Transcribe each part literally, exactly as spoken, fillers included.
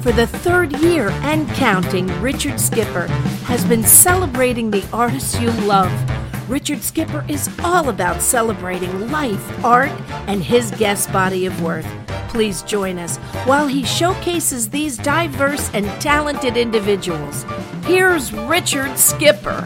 For the third year and counting, Richard Skipper has been celebrating the artists you love. Richard Skipper is all about celebrating life, art, and his guest body of work. Please join us while he showcases these diverse and talented individuals. Here's Richard Skipper.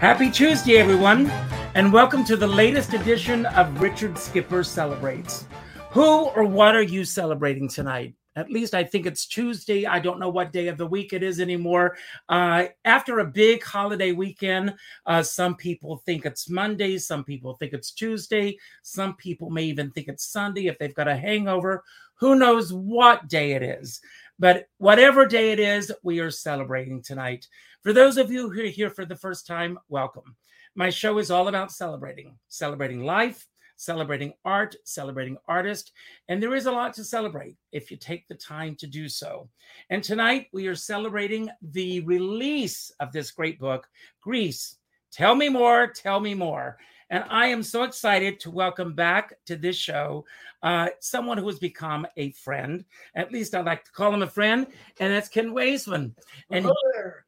Happy Tuesday, everyone, and welcome to the latest edition of Richard Skipper Celebrates. Who or what are you celebrating tonight? At least I think it's Tuesday. I don't know what day of the week it is anymore. Uh, after a big holiday weekend, uh, some people think it's Monday. Some people think it's Tuesday. Some people may even think it's Sunday if they've got a hangover. Who knows what day it is? But whatever day it is, we are celebrating tonight. For those of you who are here for the first time, welcome. My show is all about celebrating, celebrating life, celebrating art, celebrating artists, and there is a lot to celebrate if you take the time to do so. And tonight we are celebrating the release of this great book, Grease. Tell me more, tell me more. And I am so excited to welcome back to this show uh, someone who has become a friend. At least I like to call him a friend, and that's Ken Waissman. And oh.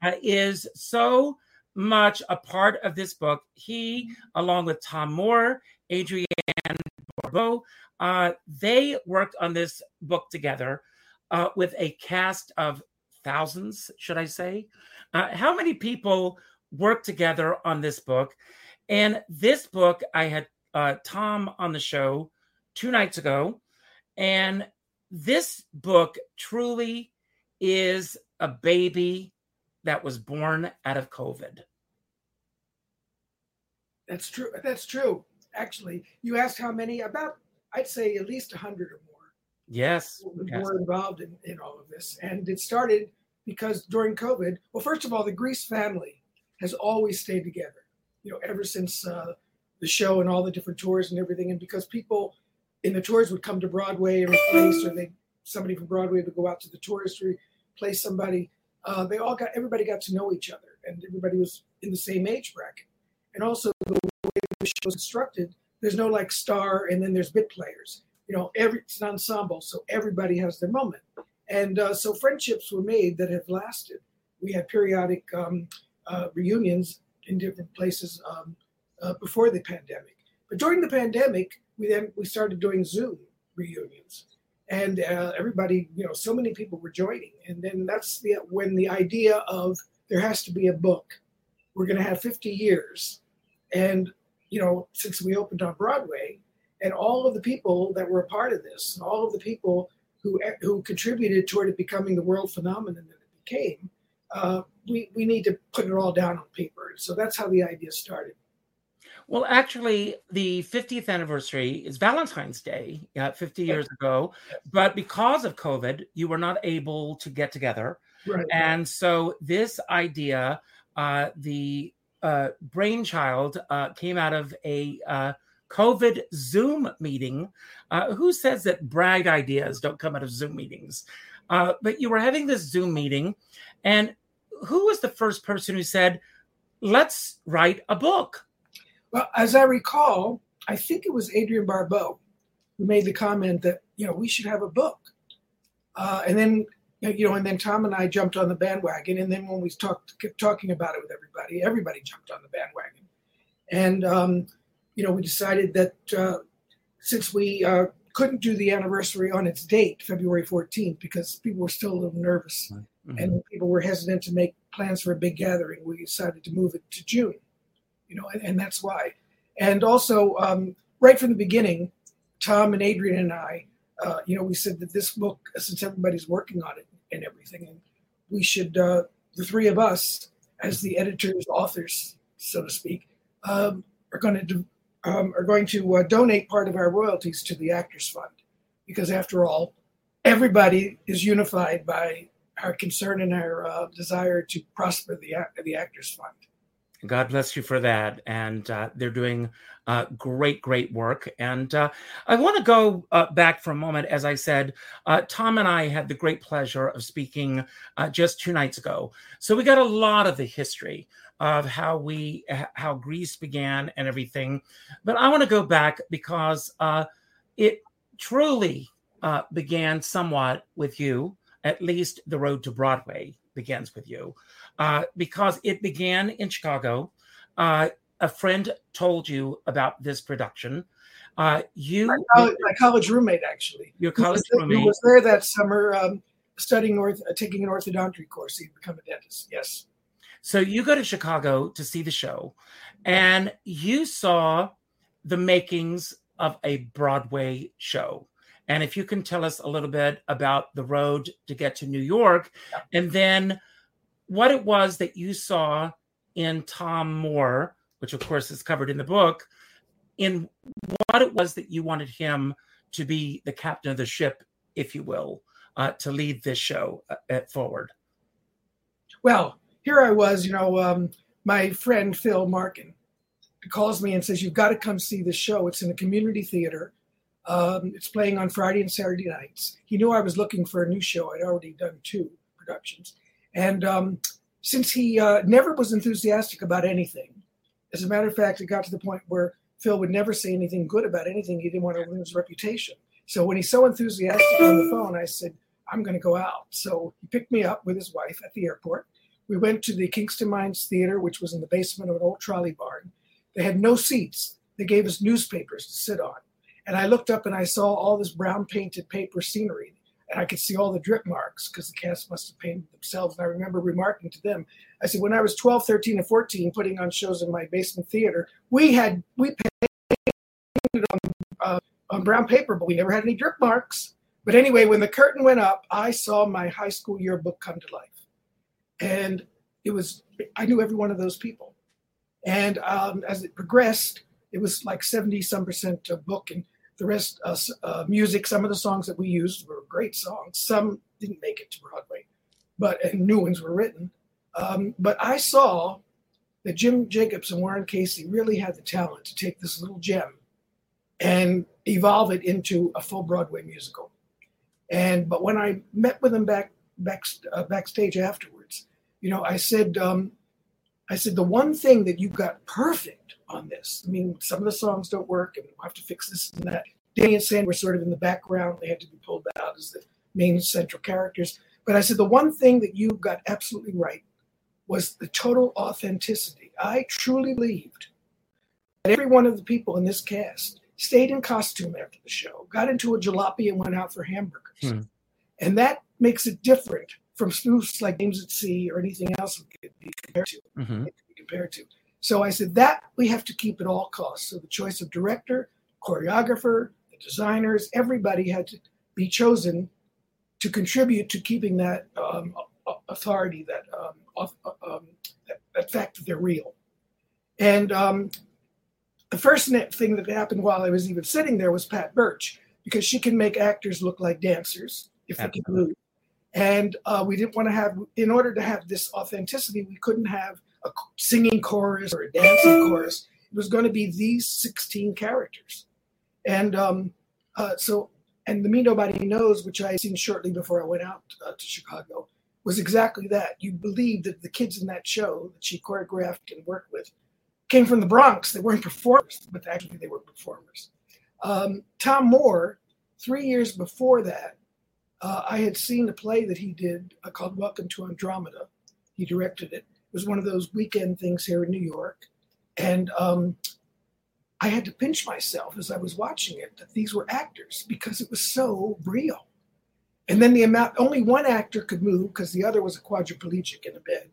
he uh, is so much a part of this book. He, along with Tom Moore, Adrienne Barbeau, uh, they worked on this book together uh, with a cast of thousands, should I say? Uh, how many people worked together on this book? And this book, I had uh, Tom on the show two nights ago, and this book truly is a baby that was born out of COVID. That's true. That's true. Actually, you asked how many, about, I'd say at least one hundred or more. Yes. yes. Were involved in, in all of this. And it started because during COVID, well, first of all, the Grease family has always stayed together, you know, ever since uh, the show and all the different tours and everything. And because people in the tours would come to Broadway and replace, or they somebody from Broadway would go out to the tours to replace somebody. Uh, they all got, everybody got to know each other, and everybody was in the same age bracket. And also the way the show was constructed, there's no like star and then there's bit players. You know, every it's an ensemble, so everybody has their moment. And uh, so friendships were made that have lasted. We had periodic um, uh, reunions in different places um, uh, before the pandemic. But during the pandemic, we then we started doing Zoom reunions. And uh, everybody, you know, so many people were joining. And then that's the, when the idea of there has to be a book. We're going to have fifty years. And, you know, since we opened on Broadway, and all of the people that were a part of this, and all of the people who who contributed toward it becoming the world phenomenon that it became, uh, we, we need to put it all down on paper. So that's how the idea started. Well, actually, the fiftieth anniversary is Valentine's Day, uh, fifty years ago. But because of COVID, you were not able to get together. Right. And so this idea, uh, the uh, brainchild uh, came out of a uh, COVID Zoom meeting. Uh, who says that bright ideas don't come out of Zoom meetings? Uh, but you were having this Zoom meeting. And who was the first person who said, let's write a book? Well, as I recall, I think it was Adrienne Barbeau who made the comment that, you know, we should have a book. Uh, and then, you know, and then Tom and I jumped on the bandwagon. And then when we talked, kept talking about it with everybody, everybody jumped on the bandwagon. And, um, you know, we decided that uh, since we uh, couldn't do the anniversary on its date, February fourteenth, because people were still a little nervous, mm-hmm. and people were hesitant to make plans for a big gathering, we decided to move it to June. You know, and, and that's why. And also, um, right from the beginning, Tom and Adrienne and I, uh, you know, we said that this book, since everybody's working on it and everything, and we should, uh, the three of us, as the editors, authors, so to speak, um, are going to do, um, are going to uh, donate part of our royalties to the Actors Fund, because after all, everybody is unified by our concern and our uh, desire to prosper the the Actors Fund. God bless you for that. And uh, they're doing uh, great, great work. And uh, I want to go uh, back for a moment. As I said, uh, Tom and I had the great pleasure of speaking uh, just two nights ago. So we got a lot of the history of how we, how Grease began and everything. But I want to go back because uh, it truly uh, began somewhat with you at least the road to Broadway begins with you, uh, because it began in Chicago. Uh, a friend told you about this production. Uh, you, my college, my college roommate, actually. Your college he was, roommate. He was there that summer um, studying, orth, uh, taking an orthodontic course. He'd become a dentist, yes. So you go to Chicago to see the show, and you saw the makings of a Broadway show. And if you can tell us a little bit about the road to get to New York, yeah. and then what it was that you saw in Tom Moore, which of course is covered in the book, in what it was that you wanted him to be the captain of the ship, if you will, uh, to lead this show uh, forward. Well, here I was, you know, um, my friend Phil Markin calls me and says, you've got to come see the show. It's in a community theater. Um, it's playing on Friday and Saturday nights. He knew I was looking for a new show. I'd already done two productions. And um, since he uh, never was enthusiastic about anything, as a matter of fact, it got to the point where Phil would never say anything good about anything. He didn't want to ruin his reputation. So when he's so enthusiastic on the phone, I said, I'm going to go out. So he picked me up with his wife at the airport. We went to the Kingston Mines Theater, which was in the basement of an old trolley barn. They had no seats. They gave us newspapers to sit on. And I looked up and I saw all this brown painted paper scenery. And I could see all the drip marks because the cast must have painted themselves. And I remember remarking to them, I said, when I was twelve, thirteen, and fourteen, putting on shows in my basement theater, we had, we painted on, uh, on brown paper, but we never had any drip marks. But anyway, when the curtain went up, I saw my high school yearbook come to life. And it was, I knew every one of those people. And um, as it progressed, it was like seventy some percent a book, and the rest uh, uh, music. Some of the songs that we used were great songs. Some didn't make it to Broadway, but and new ones were written. Um, but I saw that Jim Jacobs and Warren Casey really had the talent to take this little gem and evolve it into a full Broadway musical. And but when I met with them back back uh, backstage afterwards, you know, I said. Um, I said, the one thing that you got perfect on this, I mean, some of the songs don't work and we'll have to fix this and that. Danny and Sandy were sort of in the background. They had to be pulled out as the main central characters. But I said, the one thing that you got absolutely right was the total authenticity. I truly believed that every one of the people in this cast stayed in costume after the show, got into a jalopy and went out for hamburgers. Hmm. And that makes it different from spoofs like Games at Sea or anything else it could be compared to. Mm-hmm. It could be compared to. So I said that we have to keep at all costs. So the choice of director, choreographer, the designers, everybody had to be chosen to contribute to keeping that um, authority, that, um, um, that that fact that they're real. And um, the first thing that happened while I was even sitting there was Pat Birch, because she can make actors look like dancers if they can move. And uh, we didn't want to have, in order to have this authenticity, we couldn't have a singing chorus or a dancing chorus. It was going to be these sixteen characters. And um, uh, so, and the Me Nobody Knows, which I had seen shortly before I went out uh, to Chicago, was exactly that. You believed that the kids in that show that she choreographed and worked with came from the Bronx. They weren't performers, but actually they were performers. Um, Tom Moore, three years before that, Uh, I had seen a play that he did uh, called Welcome to Andromeda. He directed it. It was one of those weekend things here in New York. And um, I had to pinch myself as I was watching it that these were actors because it was so real. And then the amount, only one actor could move because the other was a quadriplegic in a bed.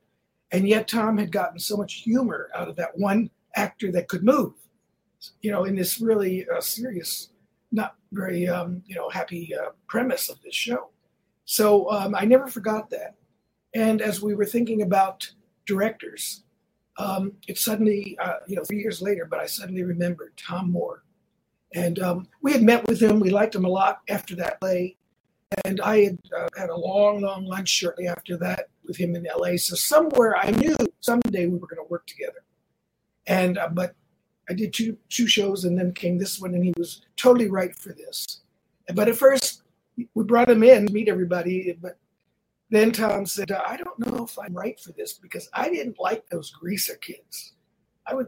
And yet Tom had gotten so much humor out of that one actor that could move, you know, in this really uh, serious not very, um, you know, happy uh, premise of this show. So um, I never forgot that. And as we were thinking about directors, um, it suddenly, uh, you know, three years later, but I suddenly remembered Tom Moore. And um, we had met with him. We liked him a lot after that play. And I had uh, had a long, long lunch shortly after that with him in L A. So somewhere I knew someday we were going to work together. And, uh, but I did two two shows and then came this one, and he was totally right for this. But at first, we brought him in to meet everybody. But then Tom said, I don't know if I'm right for this because I didn't like those greaser kids. I would,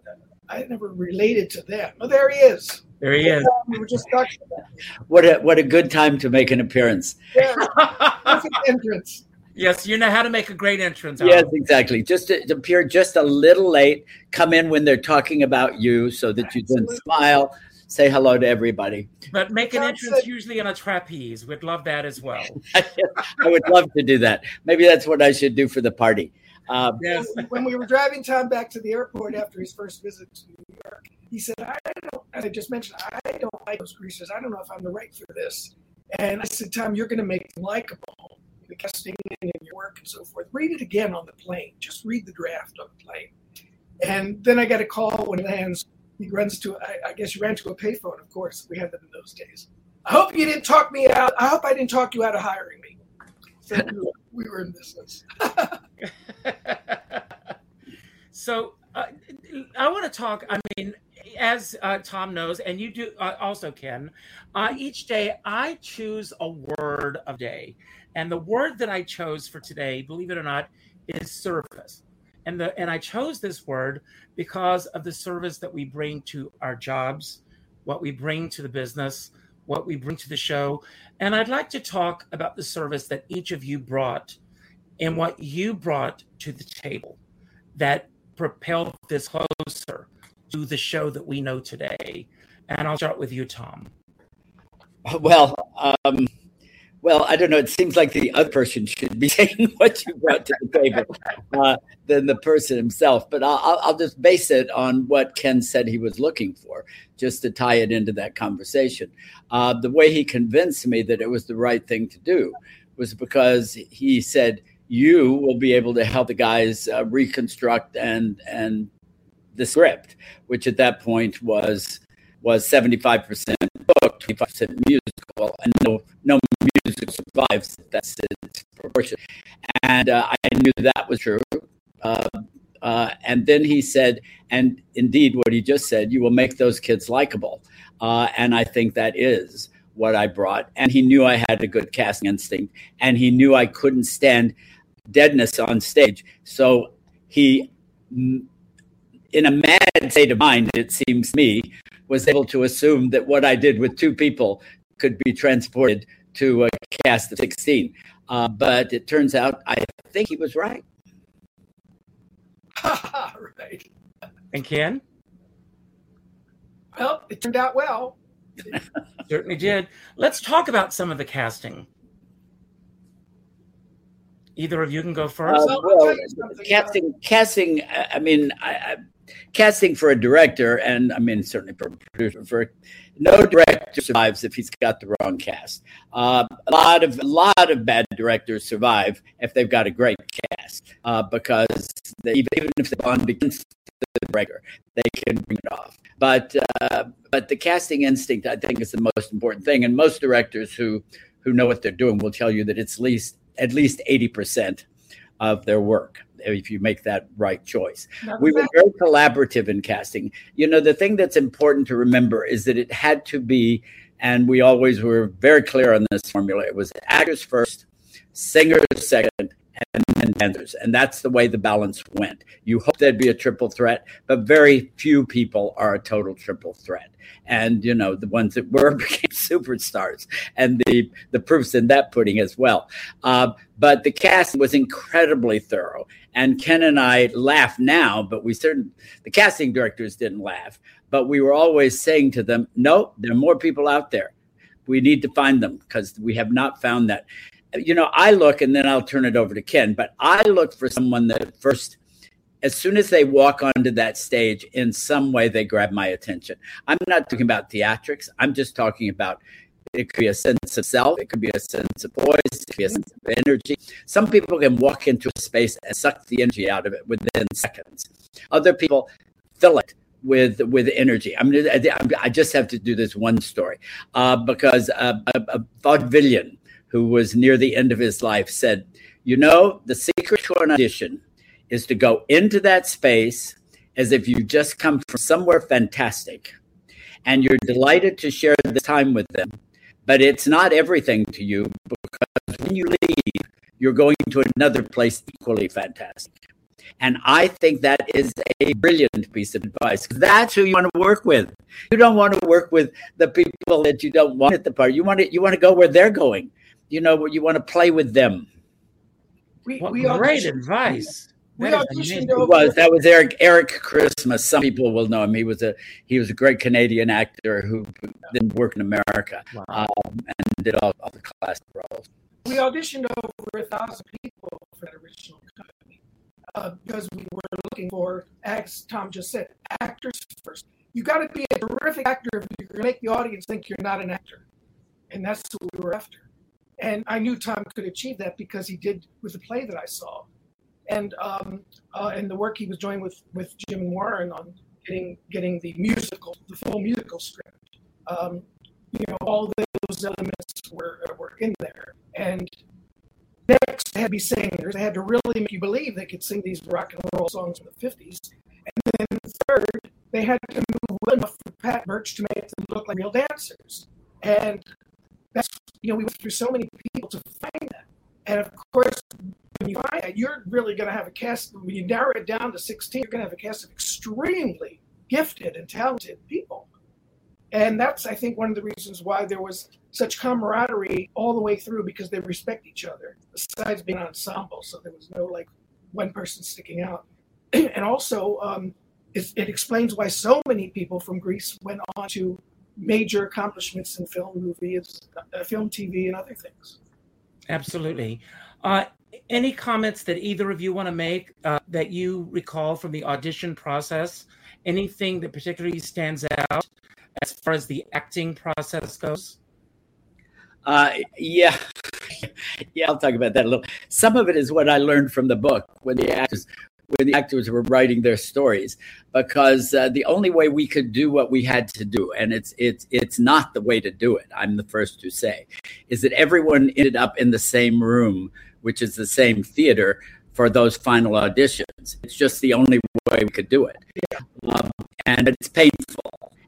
I never related to that. Oh, there he is. There he is. We were just talking about it. What a what a good time to make an appearance. Yeah, that's an entrance. Yes, you know how to make a great entrance. Alan. Yes, exactly. Just to, to appear just a little late. Come in when they're talking about you, so that you Absolutely. Can smile, say hello to everybody. But make an that's entrance it. Usually on a trapeze. We'd love that as well. I would love to do that. Maybe that's what I should do for the party. Um, yes. When we were driving Tom back to the airport after his first visit to New York, he said, "I don't." As I just mentioned, I don't like those greasers. I don't know if I'm the right for this. And I said, "Tom, you're going to make them likable. The casting and your work and so forth. Read it again on the plane. Just read the draft on the plane." And then I got a call when he lands. He runs to, I, I guess, you ran to a payphone. Of course, we had them in those days. "I hope you didn't talk me out. I hope I didn't talk you out of hiring me." So we were, we were in business. So uh, I want to talk. I mean, as uh, Tom knows, and you do uh, also, Ken, uh, each day I choose a word of day. And the word that I chose for today, believe it or not, is service. And the and I chose this word because of the service that we bring to our jobs, what we bring to the business, what we bring to the show. And I'd like to talk about the service that each of you brought and what you brought to the table that propelled this closer to the show that we know today. And I'll start with you, Tom. Well, um... Well, I don't know. It seems like the other person should be saying what you brought to the table uh, than the person himself. But I'll, I'll just base it on what Ken said he was looking for, just to tie it into that conversation. Uh, the way he convinced me that it was the right thing to do was because he said, "You will be able to help the guys uh, reconstruct and and the script," which at that point was was seventy-five percent book, twenty-five percent musical, and no no music survives. That's its proportion. And uh, I knew that was true. Uh, uh, and then he said, and indeed what he just said, "You will make those kids likable." Uh, and I think that is what I brought. And he knew I had a good casting instinct, and he knew I couldn't stand deadness on stage. So he, in a mad state of mind, it seems to me, was able to assume that what I did with two people could be transported to a cast of sixteen. Uh, but it turns out, I think he was right. Right. And Ken? Well, it turned out well. Certainly did. Let's talk about some of the casting. Either of you can go first. Uh, well, casting, casting, I mean, I... I Casting for a director, and I mean certainly for a producer, for no director survives if he's got the wrong cast. Uh, a lot of a lot of bad directors survive if they've got a great cast, uh, because they, even if the bond begins the director, they can bring it off. But uh, but the casting instinct, I think, is the most important thing, and most directors who who know what they're doing will tell you that it's least at least eighty percent of their work, if you make that right choice. Not we exactly. were very collaborative in casting. You know, the thing that's important to remember is that it had to be, and we always were very clear on this formula, it was actors first, singers second, and then dancers. And that's the way the balance went. You hope there'd be a triple threat, but very few people are a total triple threat. And, you know, the ones that were became superstars, and the, the proof's in that pudding as well. Uh, but the casting was incredibly thorough. And Ken and I laugh now, but we certain the casting directors didn't laugh. But we were always saying to them, "No, there are more people out there. We need to find them because we have not found that." You know, I look, and then I'll turn it over to Ken, but I look for someone that first, as soon as they walk onto that stage, in some way they grab my attention. I'm not talking about theatrics. I'm just talking about it could be a sense of self. It could be a sense of voice. It could be a sense of energy. Some people can walk into a space and suck the energy out of it within seconds. Other people fill it with with energy. I mean, I just have to do this one story uh, because uh, a, a vaudevillian who was near the end of his life said, "You know, the secret to an audition is to go into that space as if you just come from somewhere fantastic, and you're delighted to share the time with them. But it's not everything to you, because when you leave, you're going to another place equally fantastic." And I think that is a brilliant piece of advice. That's who you want to work with. You don't want to work with the people that you don't want at the party. You want to, you want to go where they're going. You know, you want to play with them. We, well, we great advice. We that, was, that was Eric Eric Christmas. Some people will know him. He was a he was a great Canadian actor who then worked in America. Wow. um, and did all, all the classic roles. We auditioned over a thousand people for that original company uh, because we were looking for, as Tom just said, actors first. You got to be a terrific actor if you're going to make the audience think you're not an actor, and that's what we were after. And I knew Tom could achieve that because he did with the play that I saw, and um, uh, and the work he was doing with, with Jim and Warren on getting getting the musical, the full musical script. Um, you know, all those elements were were in there. And next, they had to be singers. They had to really make you believe they could sing these rock and roll songs from the fifties. And then third, they had to move well enough for Pat Birch to make them look like real dancers. And that's, you know, we went through so many people to find that. And of course, when you find that, you're really going to have a cast. When you narrow it down to sixteen, you're going to have a cast of extremely gifted and talented people. And that's, I think, one of the reasons why there was such camaraderie all the way through, because they respect each other, besides being an ensemble. So there was no, like, one person sticking out. And also, um, it, it explains why so many people from Greece went on to major accomplishments in film, movies, uh, film, T V, and other things. Absolutely. Uh, any comments that either of you want to make uh, that you recall from the audition process? Anything that particularly stands out as far as the acting process goes? Uh, yeah. Yeah, I'll talk about that a little. Some of it is what I learned from the book when the actors when the actors were writing their stories, because uh, the only way we could do what we had to do, and it's it's it's not the way to do it, I'm the first to say, is that everyone ended up in the same room, which is the same theater, for those final auditions. It's just the only way we could do it. Yeah. Um, and it's painful.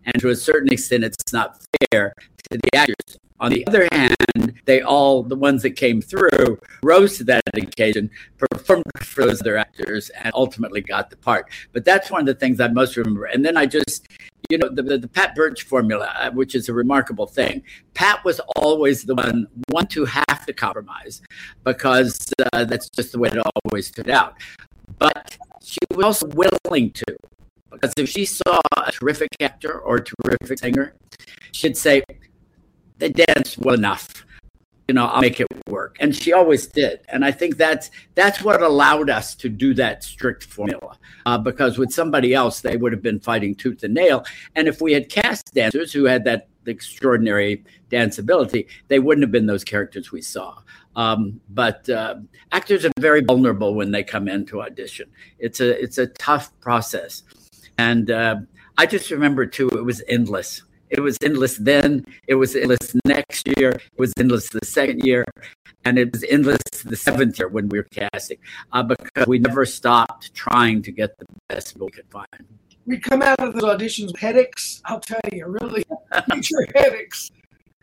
And to a certain extent, it's not fair to the actors. On the other hand, they all, the ones that came through, rose to that occasion, performed for those other actors, and ultimately got the part. But that's one of the things I most remember. And then I just, you know, the, the, the Pat Birch formula, which is a remarkable thing. Pat was always the one, one to have to compromise, because uh, that's just the way it always turned out. But she was also willing to. Because if she saw a terrific actor or a terrific singer, she'd say, they danced well enough. You know, I'll make it work. And she always did. And I think that's that's what allowed us to do that strict formula. Uh, because with somebody else, they would have been fighting tooth and nail. And if we had cast dancers who had that extraordinary dance ability, they wouldn't have been those characters we saw. Um, but uh, actors are very vulnerable when they come in to audition. It's a it's a tough process. And uh, I just remember, too, it was endless. It was endless then. It was endless next year. It was endless the second year. And it was endless the seventh year when we were casting, uh, because we never stopped trying to get the best we could find. We come out of those auditions with headaches. I'll tell you, really, major headaches.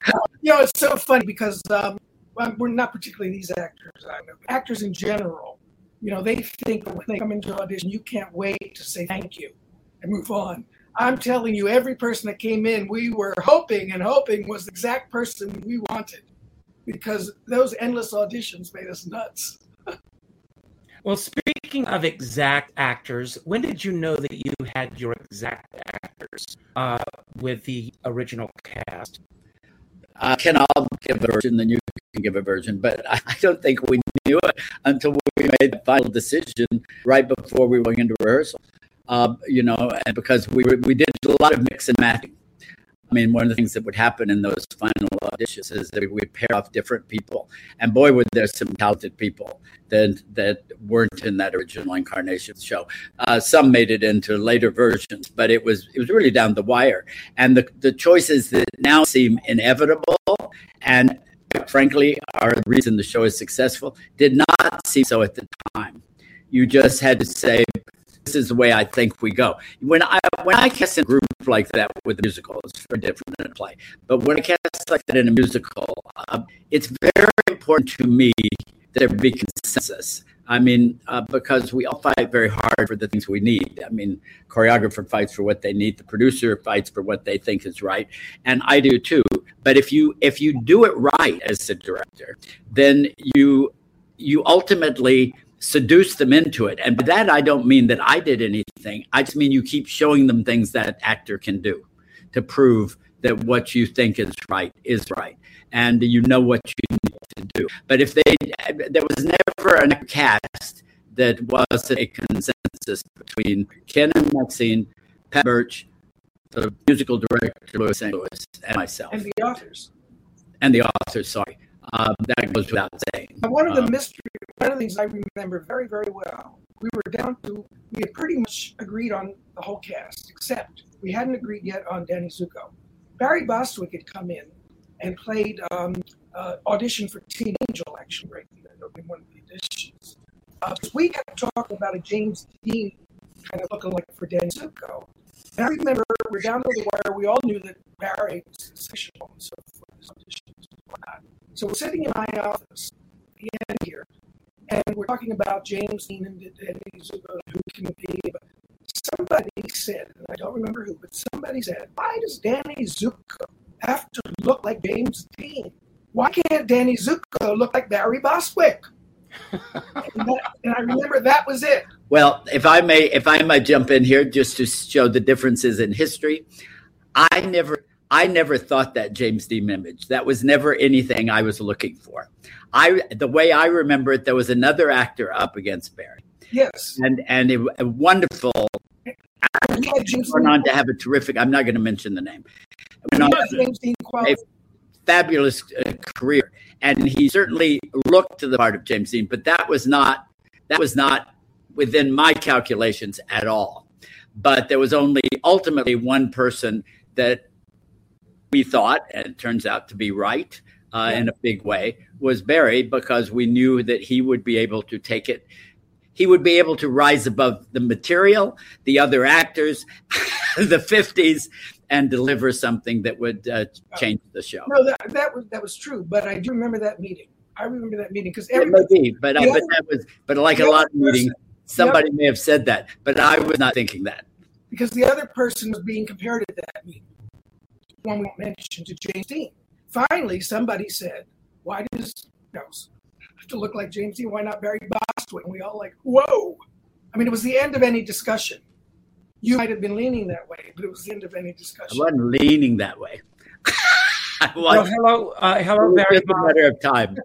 Uh, you know, it's so funny because um, we're not particularly these actors. I know. Actors in general, you know, they think when they come into audition, you can't wait to say thank you and move on. I'm telling you, every person that came in, we were hoping and hoping was the exact person we wanted, because those endless auditions made us nuts. Well, speaking of exact actors, when did you know that you had your exact actors uh, with the original cast? Uh, Ken, I'll give a version, then you can give a version, but I don't think we knew it until we made the final decision right before we went into rehearsal. Uh, you know, and because we were, we did a lot of mix and matching. I mean, one of the things that would happen in those final auditions is that we would pair off different people. And boy, were there some talented people that that weren't in that original incarnation show. Uh, some made it into later versions, but it was it was really down the wire. And the, the choices that now seem inevitable and, frankly, are the reason the show is successful did not seem so at the time. You just had to say, this is the way I think we go. When I when I cast in a group like that with a musical, it's very different than a play. But when I cast like that in a musical, uh, it's very important to me that there be consensus. I mean, uh, because we all fight very hard for the things we need. I mean, choreographer fights for what they need. The producer fights for what they think is right. And I do too. But if you if you do it right as a director, then you you ultimately seduce them into it. And by that, I don't mean that I did anything. I just mean you keep showing them things that actor can do to prove that what you think is right is right. And you know what you need to do. But if they, there was never an cast that was a consensus between Ken and Maxine, Pat Birch, the musical director, Louis and Louis, and myself. And the authors. And the authors, sorry. Um, that goes without saying. One of the um, mystery, one of the things I remember very, very well, we were down to, we had pretty much agreed on the whole cast, except we hadn't agreed yet on Danny Zuko. Barry Bostwick had come in and played um, uh, audition for Teen Angel, actually, right in one of the auditions. Uh, we kept talking about a James Dean kind of lookalike for Danny Zuko. And I remember we're down to the wire. We all knew that Barry was sensational and so forth, his auditions and whatnot. So we're sitting in my office at the end here, and we're talking about James Dean and Danny Zuko, who can it be? But somebody said, and I don't remember who, but somebody said, why does Danny Zuko have to look like James Dean? Why can't Danny Zuko look like Barry Bostwick? and, that, and I remember that was it. Well, if I may, if I might jump in here just to show the differences in history, I never, I never thought that James Dean image. That was never anything I was looking for. I, the way I remember it, there was another actor up against Barry. Yes, and and it, a wonderful. Went on to have a terrific. I'm not going to mention the name. A fabulous uh, career, and he certainly looked to the part of James Dean, but that was not that was not within my calculations at all. But there was only ultimately one person that we thought, and it turns out to be right uh, yeah. in a big way, was Barry, because we knew that he would be able to take it. He would be able to rise above the material, the other actors, the fifties, and deliver something that would uh, change the show. No, that, that was that was true, but I do remember that meeting. I remember that meeting because everybody. It may be, but, uh, other, but that was but like a lot of meetings, somebody other, may have said that, but I was not thinking that because the other person was being compared at that meeting. One we mentioned to James Dean. Finally, somebody said, "Why does you know, have to look like James Dean? Why not Barry Bostwick?" And we all like, "Whoa!" I mean, it was the end of any discussion. You might have been leaning that way, but it was the end of any discussion. I wasn't leaning that way. I was. Oh, hello, uh, hello, Barry. It's a matter of time.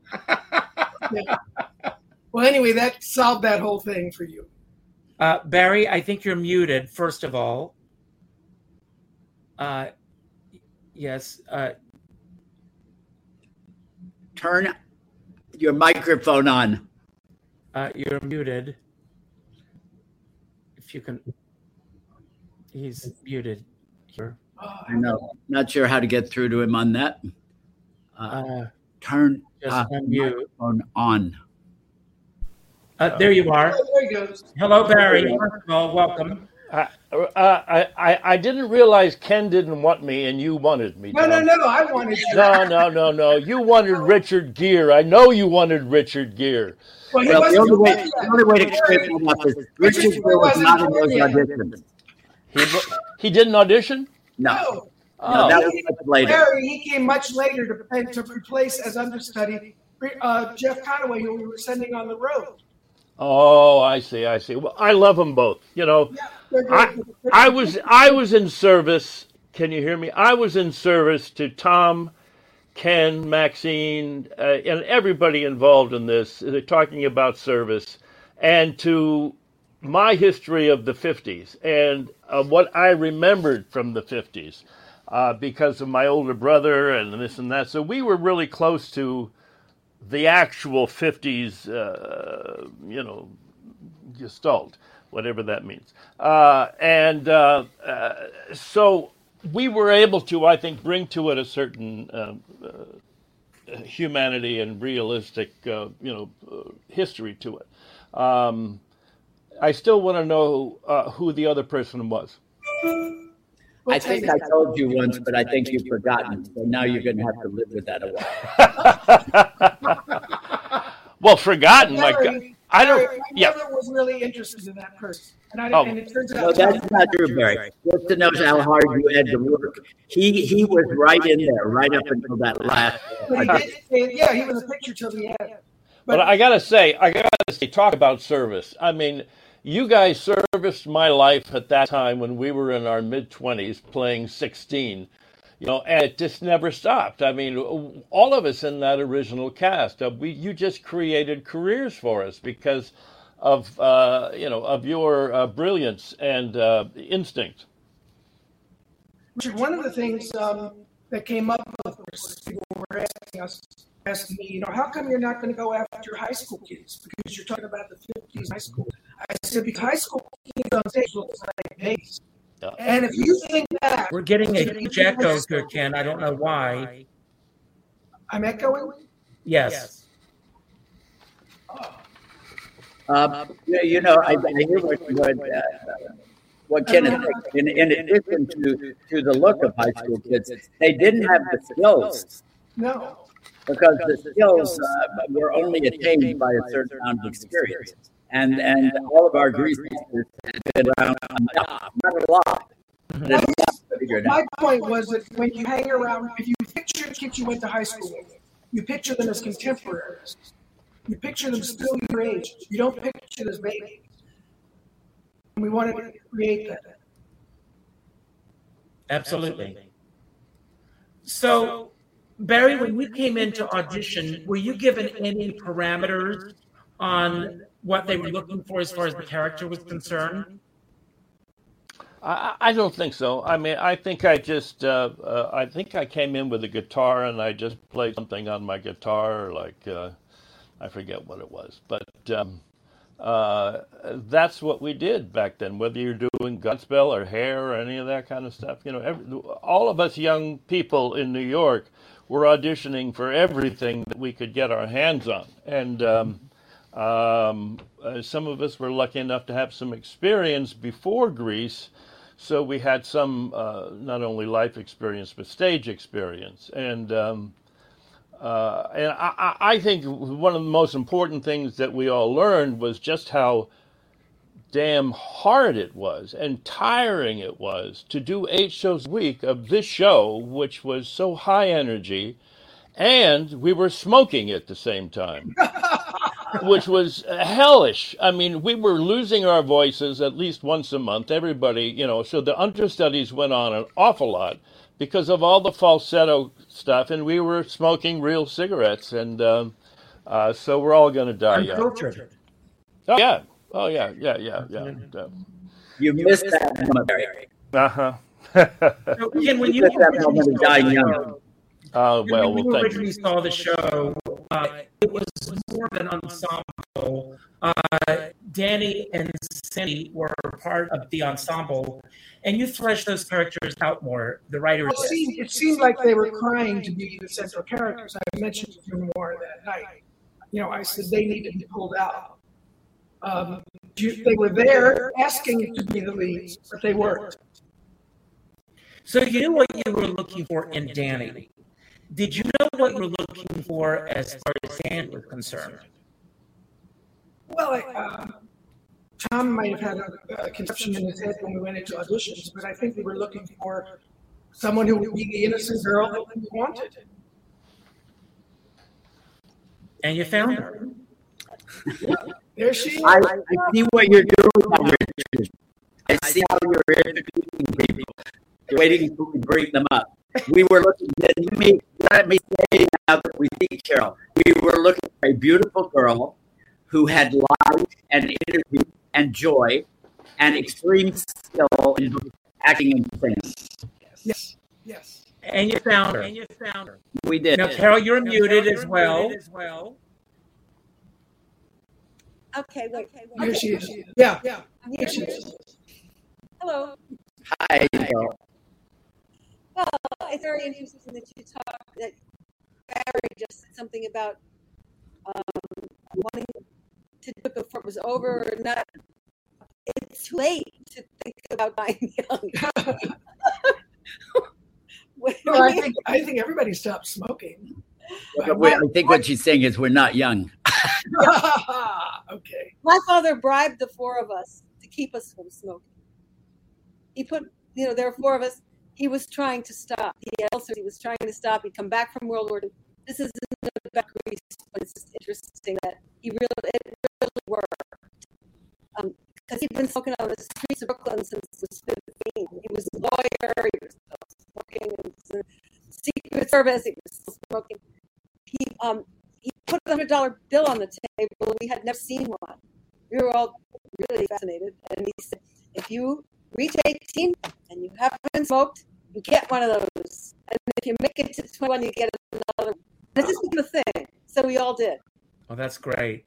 Yeah. Well, anyway, that solved that whole thing for you. Uh, Barry, I think you're muted, first of all. Uh, yes. Uh, Turn your microphone on. Uh, you're muted. If you can... He's muted here. I know. Not sure how to get through to him on that. Uh, uh, turn uh, the microphone on. Uh, there you are. Oh, there he goes. Hello, Barry. Well, welcome. Uh, uh, I, I didn't realize Ken didn't want me and you wanted me. No, Tom. no, no. I wanted you. No, no, no, no. You wanted Richard Gere. I know you wanted Richard Gere. Well, well the, only way, the only way to explain him up is Richard Gere was not in those auditions. He, he didn't audition? No. Oh. No, that was much later. Barry, he came much later to, to replace as understudy uh, Jeff Conaway, who we were sending on the road. Oh, I see, I see. Well, I love them both. You know, yeah, I, I was I was in service. Can you hear me? I was in service to Tom, Ken, Maxine, uh, and everybody involved in this. They're talking about service. And to my history of the fifties and uh, what I remembered from the fifties uh, because of my older brother and this and that. So we were really close to the actual fifties, uh, you know, gestalt, whatever that means. Uh, and uh, uh, so we were able to, I think, bring to it a certain uh, uh, humanity and realistic, uh, you know, uh, history to it. Um, I still want to know uh, who the other person was. I think I told you once, but I think you've forgotten. So now you're going to have to live with that a while. Well, forgotten? My God. I don't. I, I yeah. never was really interested in that person, and, I, oh. and it turns out no, that's Johnny, not true, Barry. Just to know how hard you had to work. He he was right in there, right up until that last. But he did, yeah, he was a picture till the end. But, but I gotta say, I gotta say, talk about service. I mean, you guys serviced my life at that time when we were in our mid twenties, playing sixteen. You know, and it just never stopped. I mean, all of us in that original cast, uh, we you just created careers for us because of uh, you know of your uh, brilliance and uh, instinct. Richard, one of the things um, that came up, of course, people were asking us, asking me, you know, how come you're not going to go after high school kids because you're talking about the fifties high school? I said, because high school kids on stage look like babies. Yeah. And if you think that we're getting a huge echo here, Ken. I don't know why. I'm echoing. Yes. yes. Oh. Um, yeah, you know, I, I hear what what, uh, what Ken is saying. In, in addition to, to the look of high school kids, they didn't have the skills. No. Because the skills uh, were only attained by a certain amount of experience. And, and and all of our Grease sisters had been around not a lot. My point was that when you hang around, if you picture kids you went to high school with, you picture them as contemporaries. You picture them still your age. You don't picture them as babies. And we wanted to create that. Absolutely. So, Barry, when we came in to audition, were you given any parameters on what they were looking for as far as the character was concerned? I, I don't think so. I mean, I think I just, uh, uh, I think I came in with a guitar and I just played something on my guitar, like, uh, I forget what it was. But um, uh, that's what we did back then, whether you're doing Godspell or Hair or any of that kind of stuff. You know, every, all of us young people in New York were auditioning for everything that we could get our hands on. And, um, Um, uh, some of us were lucky enough to have some experience before Grease, so we had some uh, not only life experience but stage experience. And um, uh, and I, I think one of the most important things that we all learned was just how damn hard it was and tiring it was to do eight shows a week of this show, which was so high energy, and we were smoking at the same time. Which was hellish. I mean, we were losing our voices at least once a month. Everybody, you know, so the understudies went on an awful lot because of all the falsetto stuff, and we were smoking real cigarettes, and um, uh, so we're all going to die young. Cultured. Oh, yeah. Oh, yeah, yeah, yeah, yeah. You missed that moment, Barry. Uh-huh. So, Ken, when you, you missed that moment of dying young. Oh, well, well, thank you. When we originally saw the show, uh, it was more of an ensemble. Uh, Danny and Sandy were part of the ensemble, and you threshed those characters out more, the writers. Well, it, seemed, it seemed like they were crying to be the central characters. I mentioned to you more that night. You know, I said they needed to be pulled out. Um, they were there asking to be the leads, but they weren't. So you knew what you were looking for in Danny. Did you know what you were looking for as far as Sandy was concerned? Well, I, uh, Tom might have had a, a conception in his head when we went into auditions, but I think we were looking for someone who would be the innocent girl that we wanted. And you found her. There she is. I, I see what you're doing, Richard. I see how you're interviewing people. You're waiting to bring them up. We were looking, let me, let me say now that we see Carol, we were looking for a beautiful girl who had life and energy and joy and extreme skill in acting and singing. Yes. Yes. And you found her. And you found her. We did. Now, Carol, you're now, muted Carol, you're as well. Muted as well. Okay, wait. Okay, wait. Here okay. she is. Yeah. Yeah. Here she is. Hello. Hi, Carol. Well, it's very interesting that you talk, that Barry just said something about um, wanting to do it before it was over or not. It's too late to think about dying young. Well, I think, I think everybody stopped smoking. I think what she's saying is we're not young. Okay. My father bribed the four of us to keep us from smoking. He put, you know, there were four of us. He was trying to stop. The elder, he was trying to stop. He'd come back from World War Two. This isn't about Greece, but it's just interesting that he really, it really worked. Um, because he'd been smoking on the streets of Brooklyn since he was fifteen. He was a lawyer. He was smoking. He was in Secret Service. He was still smoking. He um he put a hundred dollar bill on the table. We had never seen one. We were all really fascinated. And he said, "If you reach eighteen and you haven't smoked, you get one of those. And if you make it to twenty-one, you get another." This is the thing. So we all did. Oh, that's great.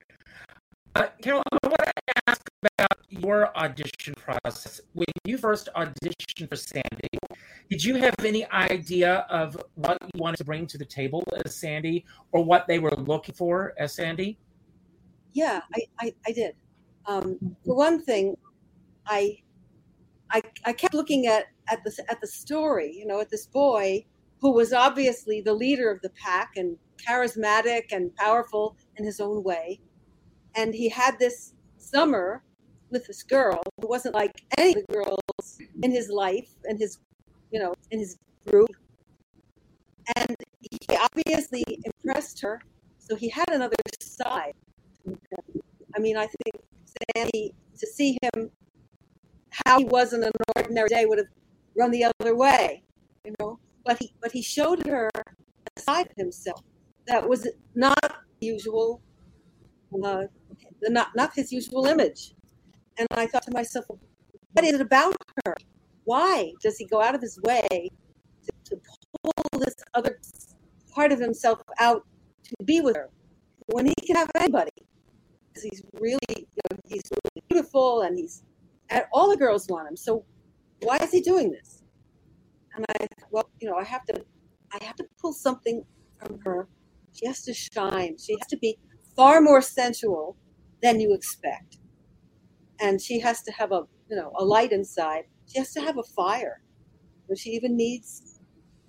Uh, Carol, I want to ask about your audition process. When you first auditioned for Sandy, did you have any idea of what you wanted to bring to the table as Sandy or what they were looking for as Sandy? Yeah, I, I, I did. Um, for one thing, I I, I kept looking at at the at the story, you know, at this boy who was obviously the leader of the pack and charismatic and powerful in his own way. And he had this summer with this girl who wasn't like any of the girls in his life, in his, you know, in his group. And he obviously impressed her. So he had another side. I mean, I think Sandy, to see him, how he was on an ordinary day would have run the other way, you know. But he, but he showed her a side of himself that was not usual, uh, not not his usual image. And I thought to myself, what is it about her? Why does he go out of his way to, to pull this other part of himself out to be with her when he can have anybody? Because he's really, you know, he's really beautiful and he's. And all the girls want him. So why is he doing this? And I thought, well, you know, I have to, I have to pull something from her. She has to shine. She has to be far more sensual than you expect. And she has to have a, you know, a light inside. She has to have a fire. She even needs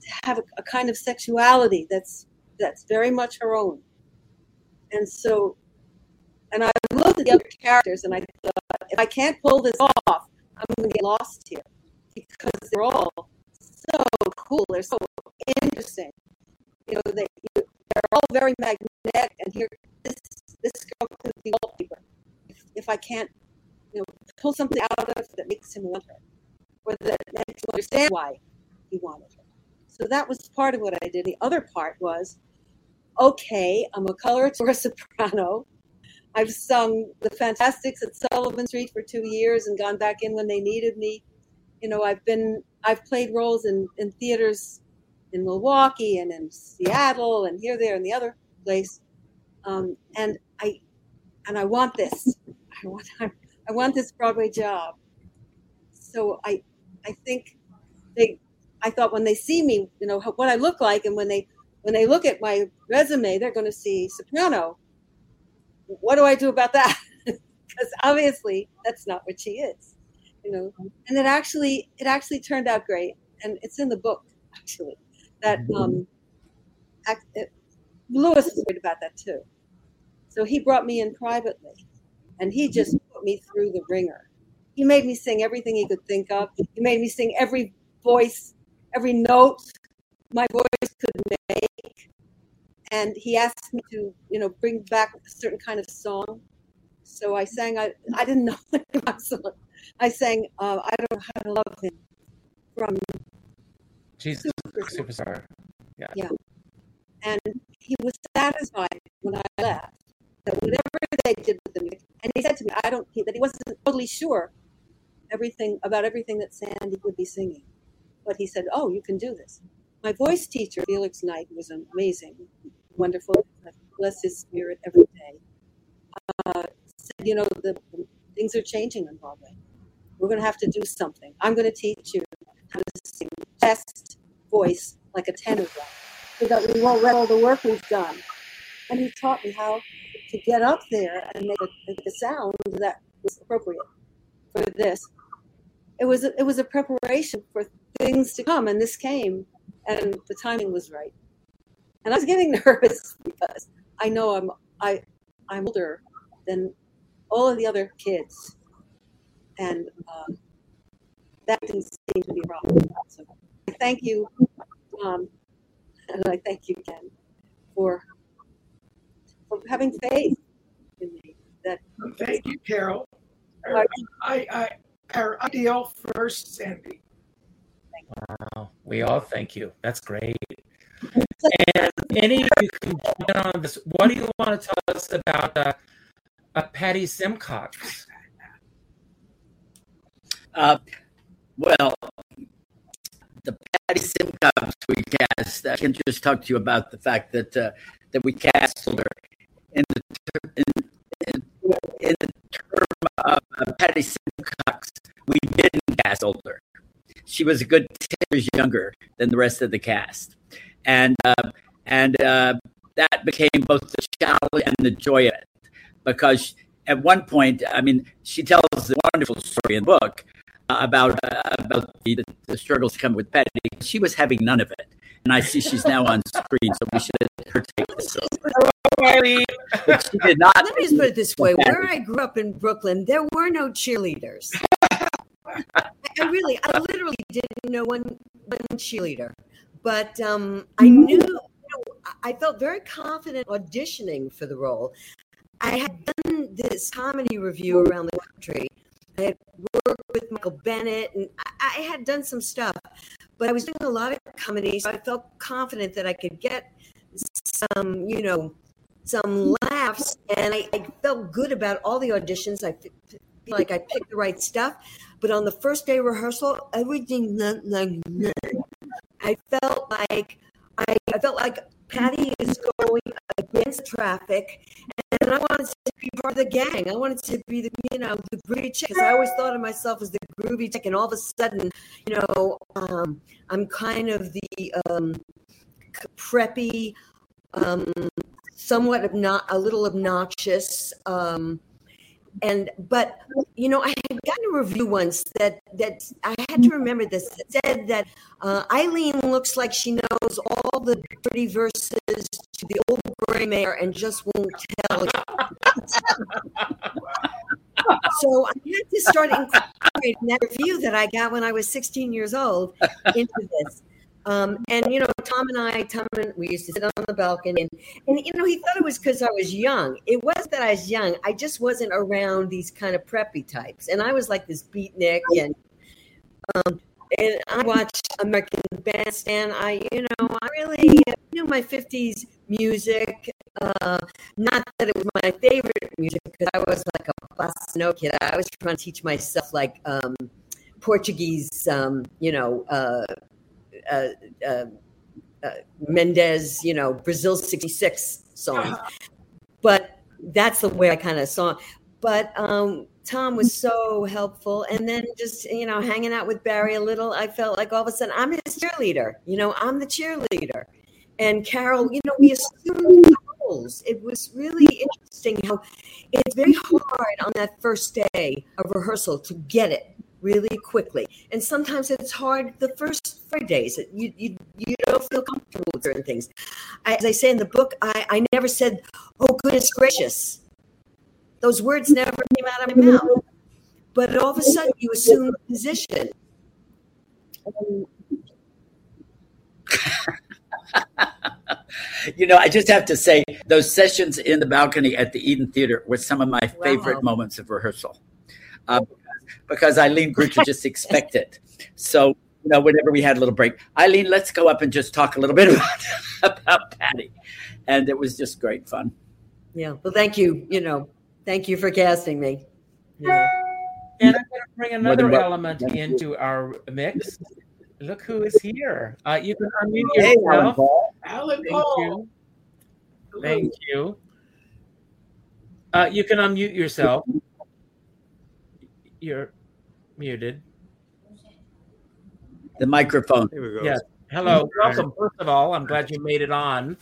to have a, a kind of sexuality that's that's very much her own. And so, and I looked at the other characters and I thought, if I can't pull this off, I'm going to get lost here because they're all so cool. They're so interesting. You know, they, they're all very magnetic. And here, this this girl could be all paper. If, if I can't, you know, pull something out of her that makes him want her, or that makes him understand why he wanted her. So that was part of what I did. The other part was, okay, I'm a colorist or a soprano. I've sung the Fantastics at Sullivan Street for two years and gone back in when they needed me. You know, I've been, I've played roles in, in theaters in Milwaukee and in Seattle and here, there, and the other place. Um, and I, and I want this. I want, I want this Broadway job. So I, I think they, I thought when they see me, you know, what I look like, and when they, when they look at my resume, they're going to see soprano. What do I do about that? Because obviously that's not what she is, you know. And it actually, it actually turned out great, and it's in the book actually. That um, act, it, Lewis was worried about that too, so he brought me in privately, and he just put me through the ringer. He made me sing everything he could think of. He made me sing every voice, every note my voice could make. And he asked me to, you know, bring back a certain kind of song. So I sang, I, I didn't know what it was. I sang, uh, I Don't Know How to Love Him from Jesus Christ Superstar. Yeah. Yeah. And he was satisfied when I left that whatever they did with the music. And he said to me, I don't, he, that he wasn't totally sure everything about everything that Sandy would be singing. But he said, oh, you can do this. My voice teacher, Felix Knight, was amazing. Wonderful, bless his spirit every day. Uh, said, you know, the, the things are changing on Broadway. We're going to have to do something. I'm going to teach you how to sing best voice like a tenor voice, so that we won't let all the work we've done. And he taught me how to get up there and make a, make a sound that was appropriate for this. It was a, it was a preparation for things to come, and this came, and the timing was right. And I was getting nervous because I know I'm I I'm older than all of the other kids. And um, that didn't seem to be a problem. So I thank you, Tom, and I thank you, Ken, for, for having faith in me. That well, thank you, Carol. Our, I, I, our ideal first, Sandy. Wow, we all thank you. That's great. And any of you can get on this. What do you want to tell us about uh, uh, Patty Simcox? Uh, well, the Patty Simcox we cast. I can just talk to you about the fact that uh, that we cast her in the ter- in, in, in the term of uh, Patty Simcox. We didn't cast her. She was a good ten years younger than the rest of the cast, and uh, and uh, that became both the challenge and the joy of it, because at one point, I mean, she tells the wonderful story in the book uh, about uh, about the, the struggles come with Patty. She was having none of it, and I see she's now on screen, so we should let her take this over. She did not. Let me just put it this way: where I grew up in Brooklyn, there were no cheerleaders. I really, I literally didn't know one, one cheerleader, but um, I knew, you know, I felt very confident auditioning for the role. I had done this comedy review around the country. I had worked with Michael Bennett, and I, I had done some stuff, but I was doing a lot of comedy, so I felt confident that I could get some, you know, some laughs, and I, I felt good about all the auditions. I feel like I picked the right stuff. But on the first day rehearsal, everything, none, none, none. I felt like I, I felt like Patty is going against traffic, and I wanted to be part of the gang. I wanted to be the, you know, the groovy chick. Because I always thought of myself as the groovy chick, and all of a sudden, you know, um, I'm kind of the um, preppy, um, somewhat obno- a little obnoxious. Um, And but you know, I had gotten a review once that that I had to remember this. It said that uh, Eileen looks like she knows all the dirty verses to the old gray mayor and just won't tell you. So I had to start incorporating that review that I got when I was sixteen years old into this. Um, and, you know, Tom and I, Tom and we used to sit on the balcony and, and you know, he thought it was because I was young. It wasn't that I was young. I just wasn't around these kind of preppy types. And I was like this beatnik, and um, and I watched American Bandstand. I, you know, I really knew my fifties music. Uh, not that it was my favorite music, because I was like a bossa nova kid. I was trying to teach myself like um, Portuguese, um, you know, uh, Uh, uh, uh, Mendez, you know, Brazil sixty-six song, but that's the way I kind of saw it. But um, Tom was so helpful, and then just, you know, hanging out with Barry a little, I felt like all of a sudden I'm his cheerleader, you know, I'm the cheerleader. And Carol, you know, we assumed roles. It was really interesting how it's very hard on that first day of rehearsal to get it really quickly, and sometimes it's hard the first few days. You you you don't feel comfortable with certain things. I, as I say in the book, I, I never said, "Oh goodness gracious," those words never came out of my mouth. But all of a sudden, you assume the position. You know, I just have to say, those sessions in the balcony at the Eden Theater were some of my wow. favorite moments of rehearsal. Um, Because Eileen Grucher just expected. So, you know, whenever we had a little break, Eileen, let's go up and just talk a little bit about, about Patty. And it was just great fun. Yeah. Well, thank you. You know, thank you for casting me. Yeah. And I'm going to bring another element thank into you. Our mix. Look who is here. Uh, you can unmute hey, yourself. Alan Paul. Alan Paul. Thank you. Thank you. Uh, you can unmute yourself. You're muted. The microphone. Here we go. Yes. Hello. Welcome. First of all, I'm glad you made it on.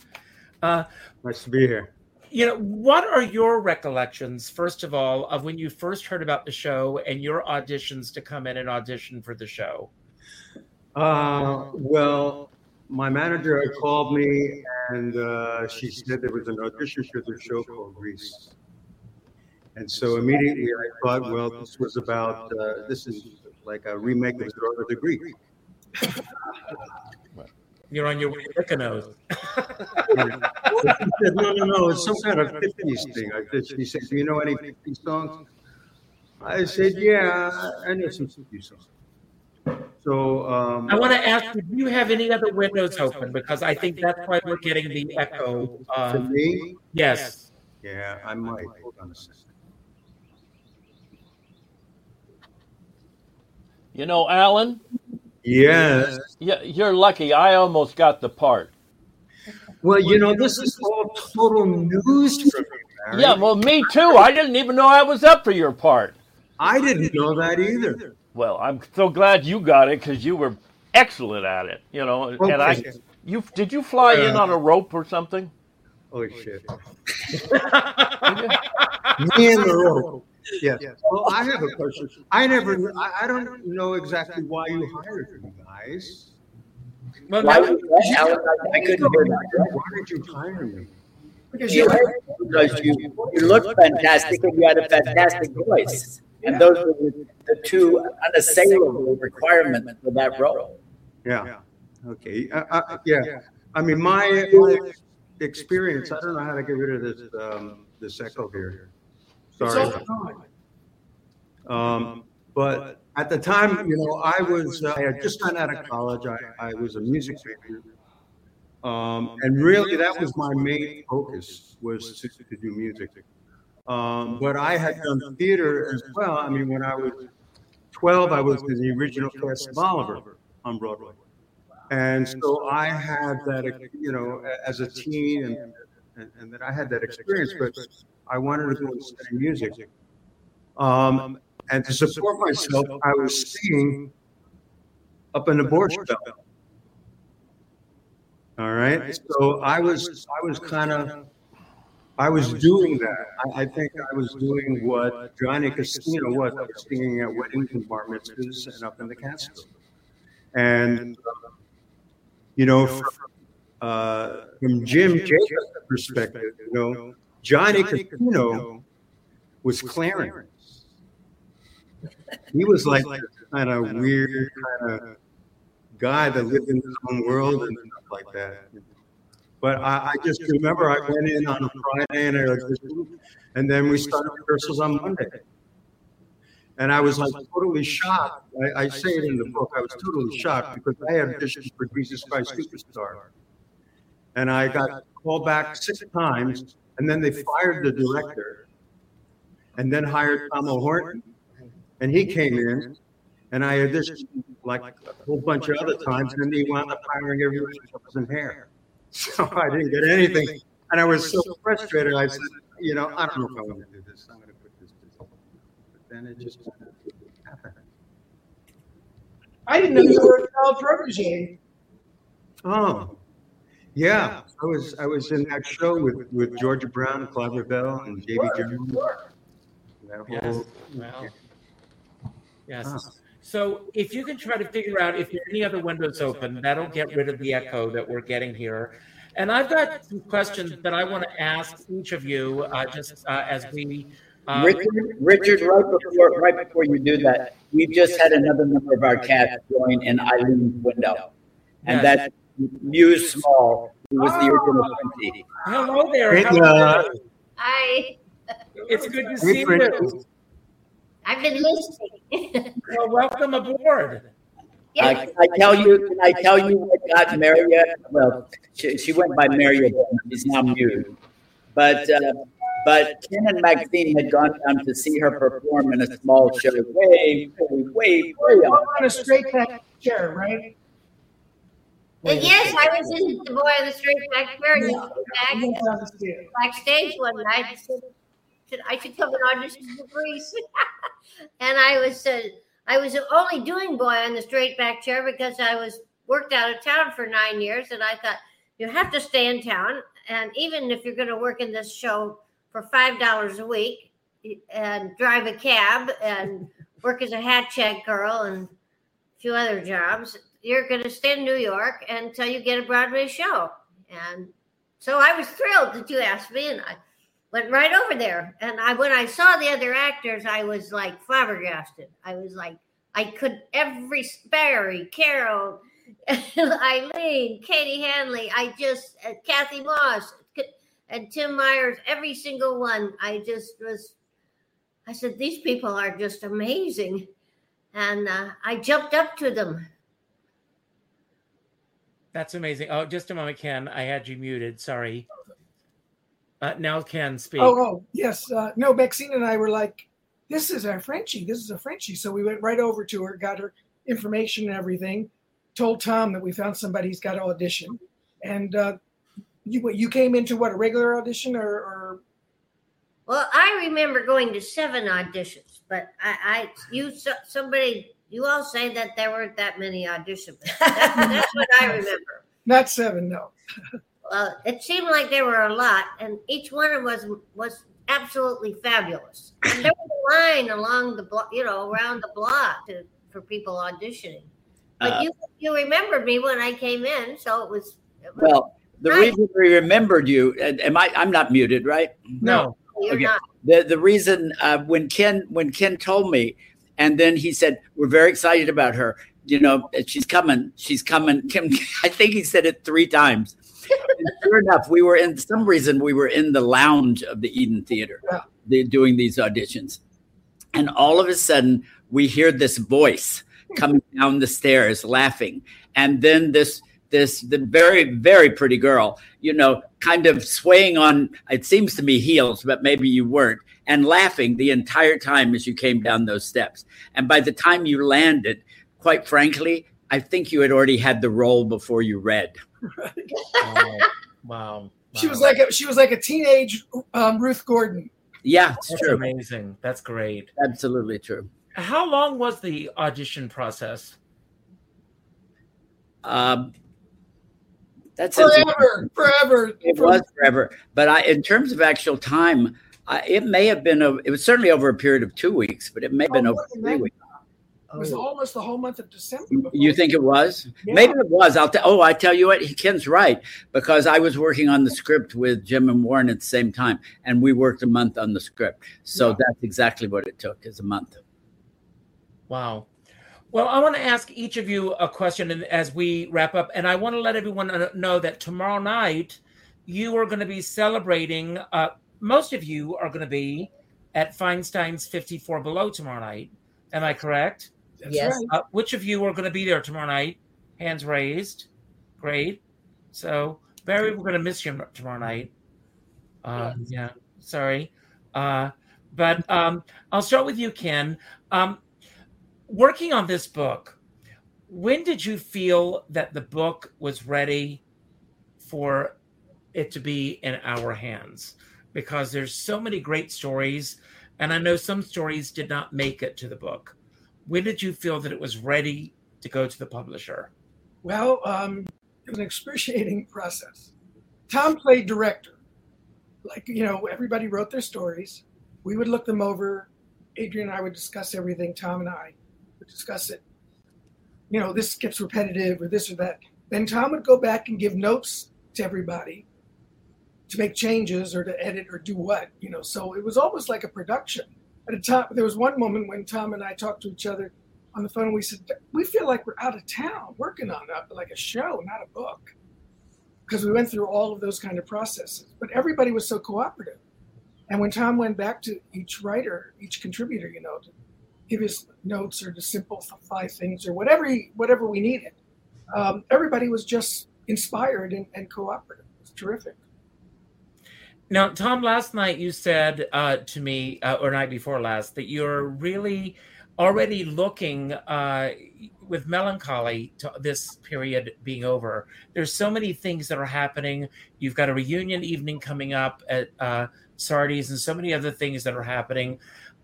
Uh, nice to be here. You know, what are your recollections, first of all, of when you first heard about the show and your auditions to come in and audition for the show? Uh, well, my manager had called me, and uh, she said there was an audition for the show called Grease. And so immediately I thought, well, this was about, uh, this is like a remake of Star Wars the Greek. You're on your way to Mykonos. She said, no, no, no, it's some kind of fifties thing. I did. She said, do you know any fifties songs? I said, yeah, I know some fifties songs. So um, I want to ask you, do you have any other windows open? Because I think that's why we're getting the echo. Um, to me? Yes. Yeah, I might. Hold on a second. You know, Alan? Yes. Yeah, you're lucky. I almost got the part. Well, you know, this is all total news for me, Barry. Yeah, well, me too. I didn't even know I was up for your part. I didn't know that either. Well, I'm so glad you got it because you were excellent at it. You know, okay. and I, you did you fly uh, in on a rope or something? Holy shit! Me and the rope. Yeah. Yes. Well, I have a question. I never. I don't know exactly why you hired me, guys. Well, why would you, Alan, I couldn't hear that. Why did you hire me? Because you, because you, you looked fantastic and you had a fantastic voice. And those were the, the two unassailable requirements for that role. Yeah. Okay. Uh, uh, yeah. I mean, my, my experience, I don't know how to get rid of this, um, this echo here. Sorry. Um, but at the time, you know, I was, uh, I had just gotten out of college. I, I was a music major. Um, and really, that was my main focus, was to, to do music. Um, but I had done theater as well. I mean, when I was twelve, I was in the original cast of Oliver on Broadway. And so I had that, you know, as a teen, and, and, and that I had that experience, but I wanted to go and study music. Um, and to support myself, I was singing up in the Borscht Belt. All right. So I was, I was kind of, I was, I was doing that. I, I think I was doing what Johnny Casino was. I was singing at weddings and bar mitzvahs and up in the Catskills. And, uh, you know, from, uh, from Jim Jacobs' perspective, you know, Johnny Casino was Clarence. He was like kind of weird kind of guy that lived in his own world and stuff like that. But I, I just remember I went in on a Friday, and, I, and then we started rehearsals on Monday. And I was like totally shocked. I, I say it in the book, I was totally shocked because I auditioned for Jesus Christ Superstar. And I got called back six times, and then they fired the director and then hired Tom Moore. And he came in, and I auditioned like a whole bunch of other times, and they wound up hiring everyone that was in Hair. So I didn't get anything, and I was so frustrated. I said, you know, I don't know if I want to do this. I'm going to put this together. But then it just happened. I didn't know you were a child protégé. Oh, yeah. I was I was in that show with, with Georgia Brown, Clive Revell, and Davy Jones. Yes. Wow. Yes. Ah. So if you can try to figure out if there are any other windows open, that'll get rid of the echo that we're getting here. And I've got some questions that I want to ask each of you uh, just uh, as we... Um, Richard, Richard right, before, right before you do that, we've just had another member of our cast join in Eileen's window. And yes. That's Marya Small, who was oh. the original Frenchy. Hello there. Hey, How are you? Hi. It's good to see you. I've been listening. Well, welcome aboard. Yes. I, I tell you, can I tell you what got Marya? Well, she, she went by Marya, she's now mute. But uh, but Ken and Maxine had gone down to see her perform in a small show. Way, way, way up. On a straight back chair, right? And yes, I was in the Boy on the Straight Back Chair. Yeah. Back, backstage one night. I should come and audition for Grease. And I was uh, I was only doing Boy on the Straight Back Chair because I was worked out of town for nine years. And I thought, you have to stay in town. And even if you're going to work in this show for five dollars a week and drive a cab and work as a hat check girl and a few other jobs, you're going to stay in New York until you get a Broadway show. And so I was thrilled that you asked me. And I went right over there. And I, when I saw the other actors, I was like flabbergasted. I was like, I could every Barry, Carol, Eileen, Katie Hanley, I just, uh, Kathy Moss, and Tim Myers, every single one. I just was, I said, these people are just amazing. And uh, I jumped up to them. That's amazing. Oh, just a moment, Ken. I had you muted. Sorry. Uh, now Ken speak. Oh, oh yes. Uh, no, Maxine and I were like, this is our Frenchy. This is a Frenchy. So we went right over to her, got her information and everything, told Tom that we found somebody who's got to audition. And uh, you you came into what, a regular audition or, or? Well, I remember going to seven auditions, but I, I you somebody, you all say that there weren't that many auditions. That, that's what I remember. Not seven, no. Well, it seemed like there were a lot, and each one was was absolutely fabulous. And there was a line along the block, you know, around the block to, for people auditioning. But uh, you you remembered me when I came in, so it was. It was well, the nice. reason we remembered you, am I? I'm not muted, right? No, no you're okay. not. The the reason uh, when Ken when Ken told me, and then he said, "We're very excited about her. You know, she's coming. She's coming." Ken, I think he said it three times. And sure enough, we were in some reason we were in the lounge of the Eden Theater yeah. doing these auditions. And all of a sudden, we hear this voice coming down the stairs laughing. And then this this the very, very pretty girl, you know, kind of swaying on, it seems to me, heels, but maybe you weren't, and laughing the entire time as you came down those steps. And by the time you landed, quite frankly, I think you had already had the role before you read. Right. Wow. Wow. She was like a, she was like a teenage um, Ruth Gordon. Yeah, it's That's true. Amazing. That's great. Absolutely true. How long was the audition process? Um, that's forever, forever. It forever. was forever. But I, in terms of actual time, I, it may have been. A, it was certainly over a period of two weeks, but it may have been oh, over three weeks. It was oh. almost the whole month of December. You think it was? Yeah. Maybe it was. I'll t- oh, I tell you what, Ken's right, because I was working on the script with Jim and Warren at the same time, and we worked a month on the script. So yeah. that's exactly what it took, is a month. Wow. Well, I want to ask each of you a question as we wrap up, and I want to let everyone know that tomorrow night you are going to be celebrating, uh, most of you are going to be at Feinstein's fifty-four Below tomorrow night. Am I correct? That's yes. Right. Uh, which of you are going to be there tomorrow night? Hands raised. Great. So, Barry, we're going to miss you tomorrow night. Uh, yes. Yeah. Sorry. Uh, but um, I'll start with you, Ken. Um, working on this book, when did you feel that the book was ready for it to be in our hands? Because there's so many great stories. And I know some stories did not make it to the book. When did you feel that it was ready to go to the publisher? Well, um, it was an excruciating process. Tom played director. Like, you know, everybody wrote their stories. We would look them over. Adrienne and I would discuss everything. Tom and I would discuss it. You know, this gets repetitive or this or that. Then Tom would go back and give notes to everybody, to make changes or to edit or do what, you know. So it was almost like a production. At a time, there was one moment when Tom and I talked to each other on the phone and we said, we feel like we're out of town working on a, like a show, not a book. Because we went through all of those kind of processes. But everybody was so cooperative. And when Tom went back to each writer, each contributor, you know, to give his notes or to simplify things or whatever he, whatever we needed, um, everybody was just inspired and, and cooperative. It was terrific. Now, Tom, last night you said uh, to me, uh, or night before last, that you're really already looking uh, with melancholy to this period being over. There's so many things that are happening. You've got a reunion evening coming up at uh, Sardi's and so many other things that are happening.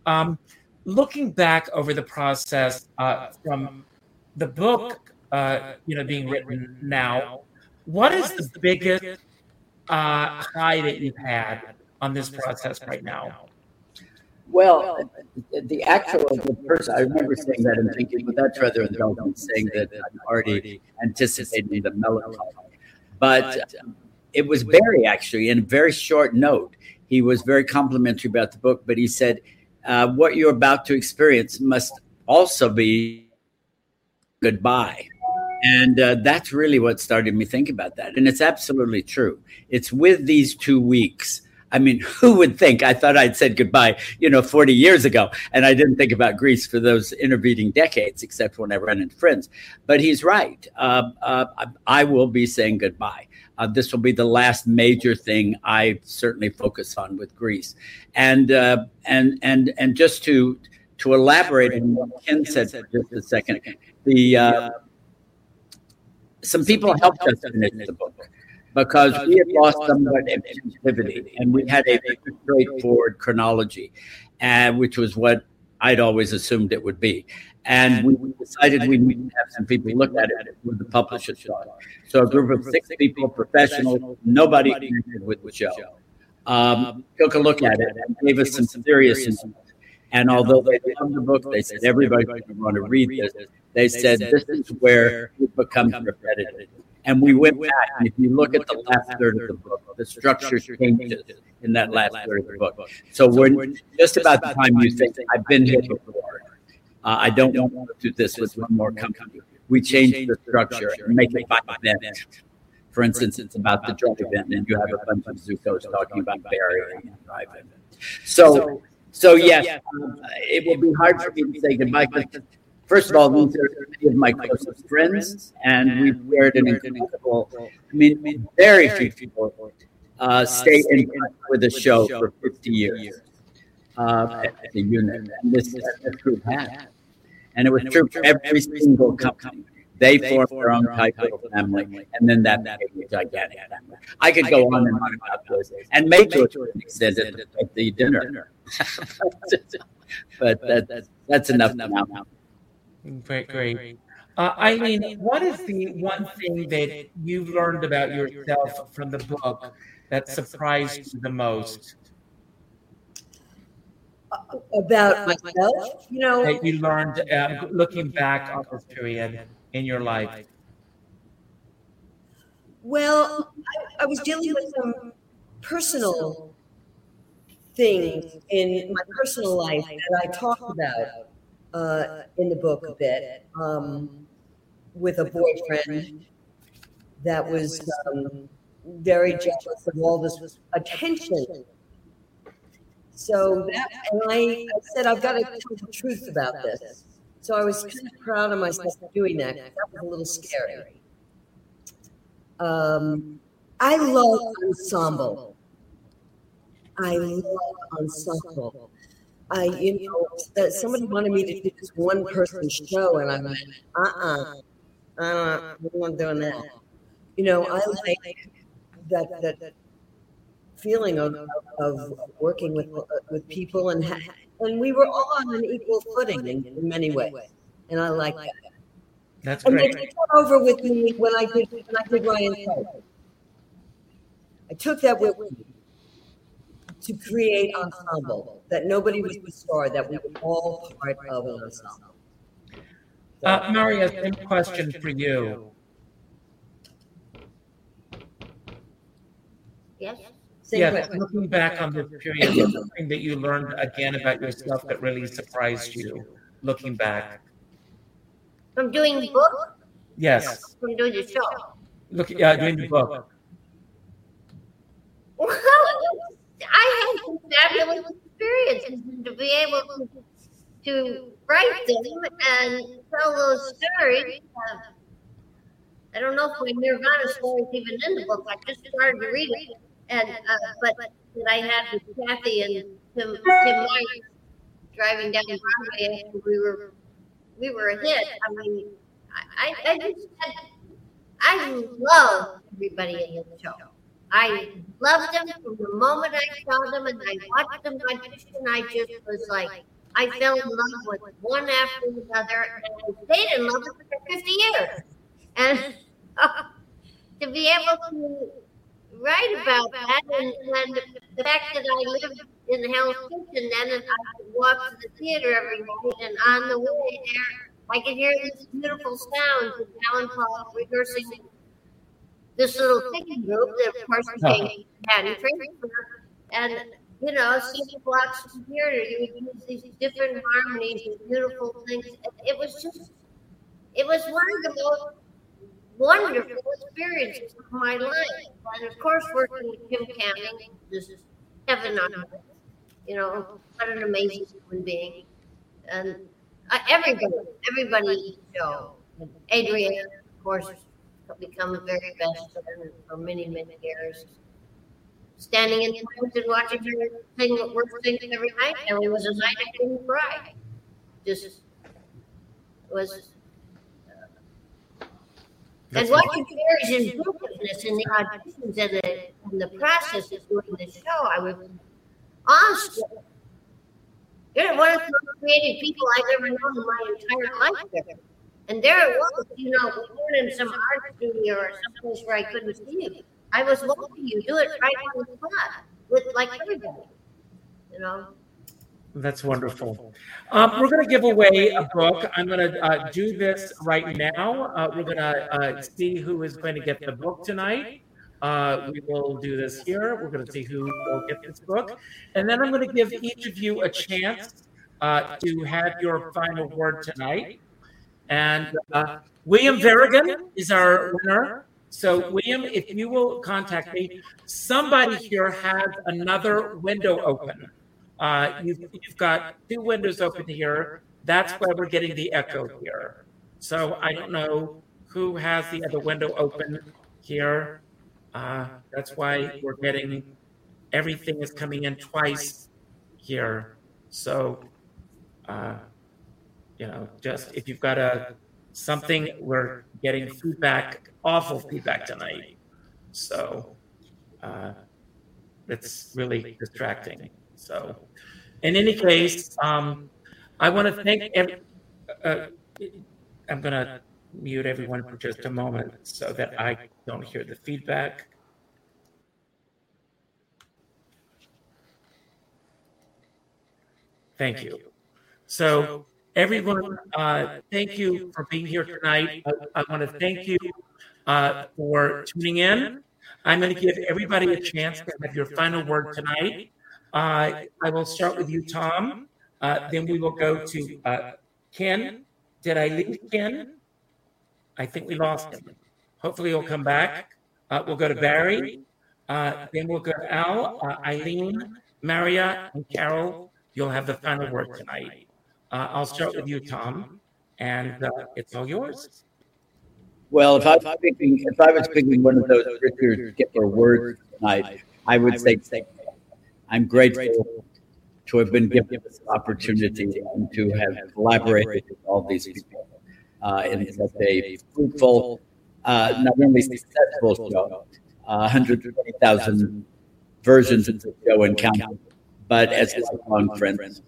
Um, looking back over the process uh, from the book, uh, you know, being written now, what is the biggest... Uh, high that you've had on this process right now? Well, the actual the person, I remember saying that and thinking, well, that's rather indulgent, saying that I'm already anticipating the melancholy. But it was Barry, actually, in a very short note. He was very complimentary about the book, but he said, uh, what you're about to experience must also be goodbye. And uh, that's really what started me thinking about that. And it's absolutely true. It's with these two weeks. I mean, who would think? I thought I'd said goodbye, you know, forty years ago. And I didn't think about Grease for those intervening decades, except when I ran into friends. But he's right. Uh, uh, I will be saying goodbye. Uh, this will be the last major thing I certainly focus on with Grease. And uh, and and and just to to elaborate on what Ken said for just a second, the uh, some people helped us finish the book because we had lost somewhat of sensitivity, and we had a very straightforward chronology, uh, which was what I'd always assumed it would be. And we decided we needed to have some people look at it with the publisher's thought. So a group of six people, professionals, nobody connected with the show, um, took a look at it and gave us some serious insight. And although they loved the book, they said, everybody's going to want to read this. They said, this is where it becomes repetitive. And we went back, and if you look at the last third of the book, the structure changes in that last third of the book. So we're just about the time you think, I've been here before. Uh, I don't, I don't want to do this with one more company. We changed the structure and make it by event. For instance, it's about the drug event, and you have a bunch of Zuko's talking about Barry and the drive event. So, so yes, um, it will be hard for me to say goodbye. First of all, these are many of my closest friends, and we've shared an incredible, I mean, very few people uh, stay in touch with the show for fifty years uh, as a unit, and this, this group had. And it was and true for every, every single company. company. They, they formed their own type of family, family, and then that became a gigantic family. I could I go could on and on about this, and make sure it extended at the, the dinner. dinner. but that, that's, that's enough, enough now. now. Great, great. great. Uh, Eileen, what is the one thing that you've learned about yourself from the book that surprised you the most? About myself, you know, that you learned uh, looking back on this period in your life. Well, I, I was dealing with some personal things in my personal life that I talked about uh, in the book a bit um, with a boyfriend that was um, very jealous of all this attention. So that, and I, I said, I've got to tell the truth about this. So I was kind of proud of myself for doing that. That was a little scary. Um, I love ensemble. I love ensemble. I, you know, somebody wanted me to do this one person show, and I went, uh-uh, uh, I'm not doing that. You know, I like that, that, that feeling of, of working with with people, and and we were all on an equal footing in, in many ways, and I like that. That's and great. And they took over with me when I did when I did Ryan's Hope. I took that with me to create ensemble that nobody was the star, that we were all part of an ensemble. So, uh, Marya, same question for you. Yes. Yeah, looking back on this period, something that you learned again about yourself that really surprised you, looking back. From doing the book? Yes. From doing the show? Look, yeah, doing the book. Well, I had some fabulous experiences to be able to, to write them and tell those stories. Uh, I don't know if my Nirvana story is even in the book. I just started to read it. And uh, but that I had with Kathy and Tim, Tim Myers driving down Broadway, and we were we were a hit. I mean, I I, I just had, I love everybody in this show. I loved them from the moment I saw them, and I watched them audition. I just was like, I fell in love with one after another, and I stayed in love with them for fifty years. And uh, to be able to right about that, and, and the fact that I lived in Hell's Kitchen then, and I could walk to the theater every night, and on the way there, I could hear this beautiful sound of Alan Paul rehearsing this little singing group that, of course, became Manhattan Transfer, and you know, singing blocks of theater, you would use these different harmonies and beautiful things. It was just, it was one of the most wonderful experiences of my life. And of course, working with Jim Canning, just heaven on earth. You know, what an amazing human being. And uh, everybody, everybody, you know, Adrienne, of course, become the very best friend for many, many years. Standing in front and watching her sing what we're singing every night, and it was a night I didn't cry. Just was. Uh, and what you hear is his brokenness in the auditions and the, and the process of doing the show. I was awestruck. You're one of the most creative people I've ever known in my entire life. There. And there it was, you know, we were in some art studio or someplace where I couldn't see you. I was watching you do it right on the spot, with like everybody, you know. That's wonderful. Um, we're going to give away a book. I'm going to uh, do this right now. Uh, we're going to uh, see who is going to get the book tonight. Uh, we will do this here. We're going to see who will get this book. And then I'm going to give each of you a chance uh, to have your final word tonight. And uh, William Verrigan is our winner. So, William, if you will contact me, somebody here has another window open. Uh, you've, you've got two windows open here. That's why we're getting the echo here. So I don't know who has the other window open here. Uh, that's why we're getting everything is coming in twice here. So... Uh, You know, just if you've got a something, we're getting feedback, awful feedback tonight. So uh, it's really distracting. So in any case, um, I want to thank every, uh, I'm going to mute everyone for just a moment so that I don't hear the feedback. Thank you. So... Everyone, uh, thank you for being here tonight. I, I want to thank you uh, for tuning in. I'm going to give everybody a chance to have your final word tonight. Uh, I will start with you, Tom. Uh, then we will go to uh, Ken. Did I lose Ken? I think we lost him. Hopefully he'll come back. Uh, we'll go to Barry. Uh, then we'll go to Al, uh, Eileen, Marya, and Carol. You'll have the final word tonight. Uh, I'll start with you, Tom, and uh, it's all yours. Well, if I was picking, if I was picking one of those Richard Skipper words tonight, I would say I'm grateful to have been given this opportunity and to have collaborated with all these people uh, in such a fruitful, uh, not only successful show, uh, one hundred twenty thousand versions of the show and counting, but as lifelong friends.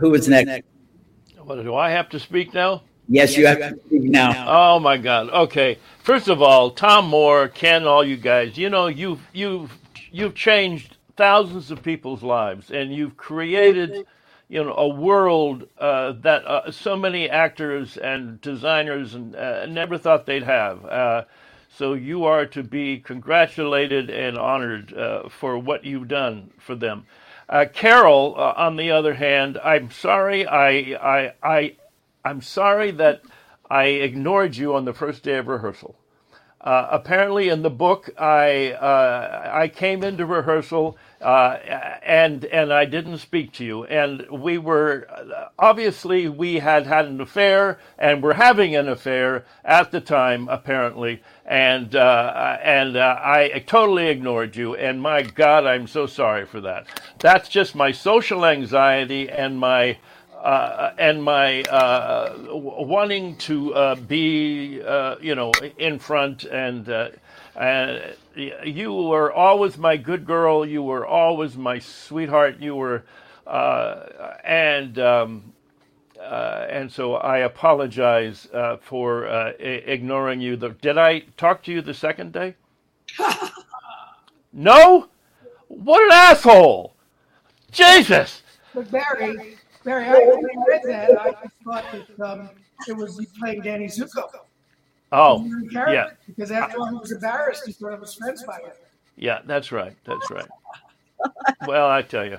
Who is next? What, do I have to speak now? Yes, you have to speak now. Oh, my God. Okay. First of all, Tom Moore, Ken, all you guys, you know, you've, you've, you've changed thousands of people's lives, and you've created, you know, a world uh, that uh, so many actors and designers and uh, never thought they'd have. Uh, so you are to be congratulated and honored uh, for what you've done for them. Uh, Carol, uh, on the other hand, I'm sorry. I, I, I, I'm sorry that I ignored you on the first day of rehearsal. Uh, apparently, in the book, I, uh, I came into rehearsal uh, and and I didn't speak to you. And we were obviously we had had an affair and were having an affair at the time, apparently. And uh, and uh, I totally ignored you. And my God, I'm so sorry for that. That's just my social anxiety and my uh, and my uh, wanting to uh, be, uh, you know, in front. And uh, uh, you were always my good girl. You were always my sweetheart. You were uh, and. Um, Uh, and so I apologize uh, for uh, I- ignoring you. The- Did I talk to you the second day? No? What an asshole! Jesus! But Barry, Barry, I read that. I thought that um, it was you playing Danny Zuko. Oh, yeah. Because after I was embarrassed, he thought I was friends by him. Yeah, that's right. That's right. Well, I tell you,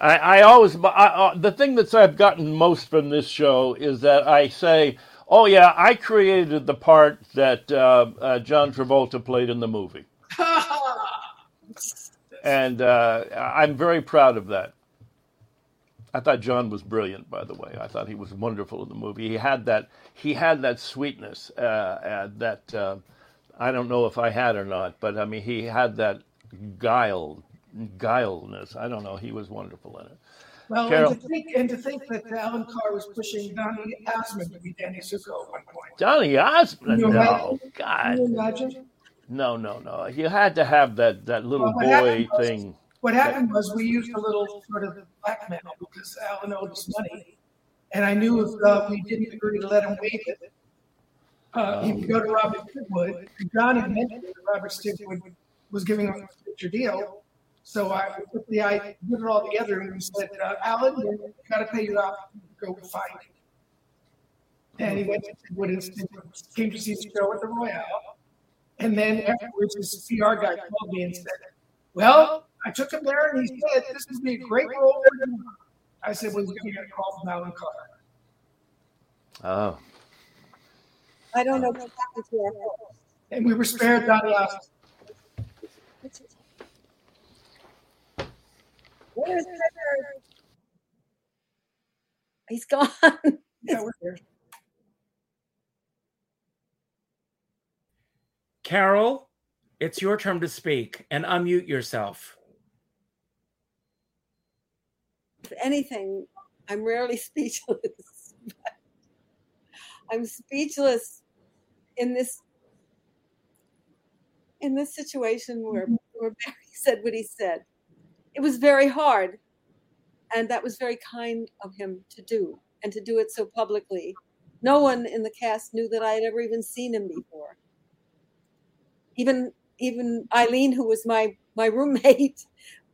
I, I always I, uh, the thing that's I've gotten most from this show is that I say, "Oh yeah, I created the part that uh, uh, John Travolta played in the movie," and uh, I'm very proud of that. I thought John was brilliant, by the way. I thought he was wonderful in the movie. He had that he had that sweetness uh, uh, that uh, I don't know if I had or not, but I mean, he had that guile. guileness. I don't know. He was wonderful in it. Well, Carol, and, to think, and to think that Alan Carr was pushing Donny Osmond to be Danny Zuko at one point. Donny Osmond? You no. Imagine? God. Can you imagine? No, no, no. You had to have that, that little well, boy was, thing. What happened that, was we used a little sort of blackmail because Alan owed us money. And I knew if uh, we didn't agree to let him waive it, uh, um, he would go to Robert Stigwood. Donny mentioned that Robert Stigwood was giving him a picture deal. So I put the I put it all together and said, uh, "Alan, you got to pay you off. Go find it." And he went to Woodinson, came to see the show at the Royale, and then afterwards, his P R guy called me and said, "Well, I took him there, and he said this would be a great role." I said, "Well, we got a call from Alan Carr." Oh. I don't know what happened to our. And we were spared Donny Osmond. Where is Richard? He's gone. Yeah, we're here. Carol, it's your turn to speak and unmute yourself. If anything, I'm rarely speechless. I'm speechless in this in this situation where, where Barry said what he said. It was very hard, and that was very kind of him to do, and to do it so publicly. No one in the cast knew that I had ever even seen him before. Even even Eileen, who was my, my roommate,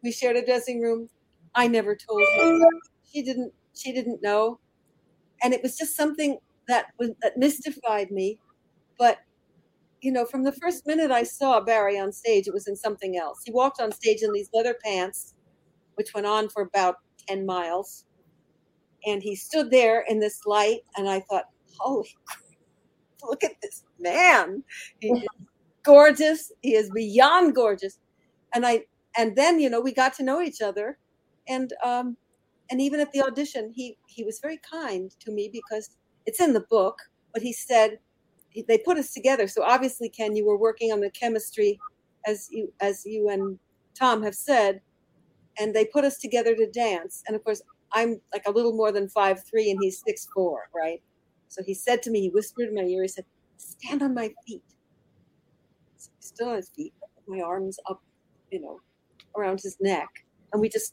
we shared a dressing room. I never told her. She didn't she didn't know, and it was just something that was, that mystified me. But you know, from the first minute I saw Barry on stage, it was in something else. He walked on stage in these leather pants, which went on for about ten miles. And he stood there in this light, and I thought, holy, look at this man. He is gorgeous. He is beyond gorgeous. And I, and then, you know, we got to know each other. And um, and even at the audition, he, he was very kind to me because it's in the book, but he said, they put us together. So obviously, Ken, you were working on the chemistry, as you as you and Tom have said, and they put us together to dance. And of course, I'm like a little more than five three, and he's six four, right? So he said to me, he whispered in my ear, he said, "Stand on my feet." So he's still on his feet, my arms up, you know, around his neck. And we just,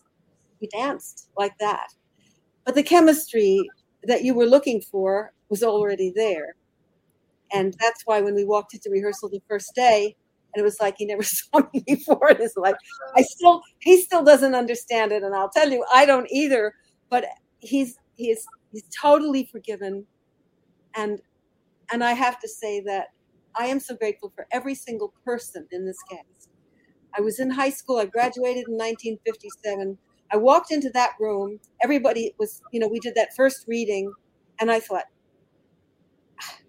we danced like that. But the chemistry that you were looking for was already there. And that's why when we walked into rehearsal the first day, and it was like he never saw me before in his life. I still, he still doesn't understand it, and I'll tell you, I don't either. But he's he is he's totally forgiven, and and I have to say that I am so grateful for every single person in this cast. I was in high school. I graduated in nineteen fifty-seven. I walked into that room. Everybody was, you know, we did that first reading, and I thought,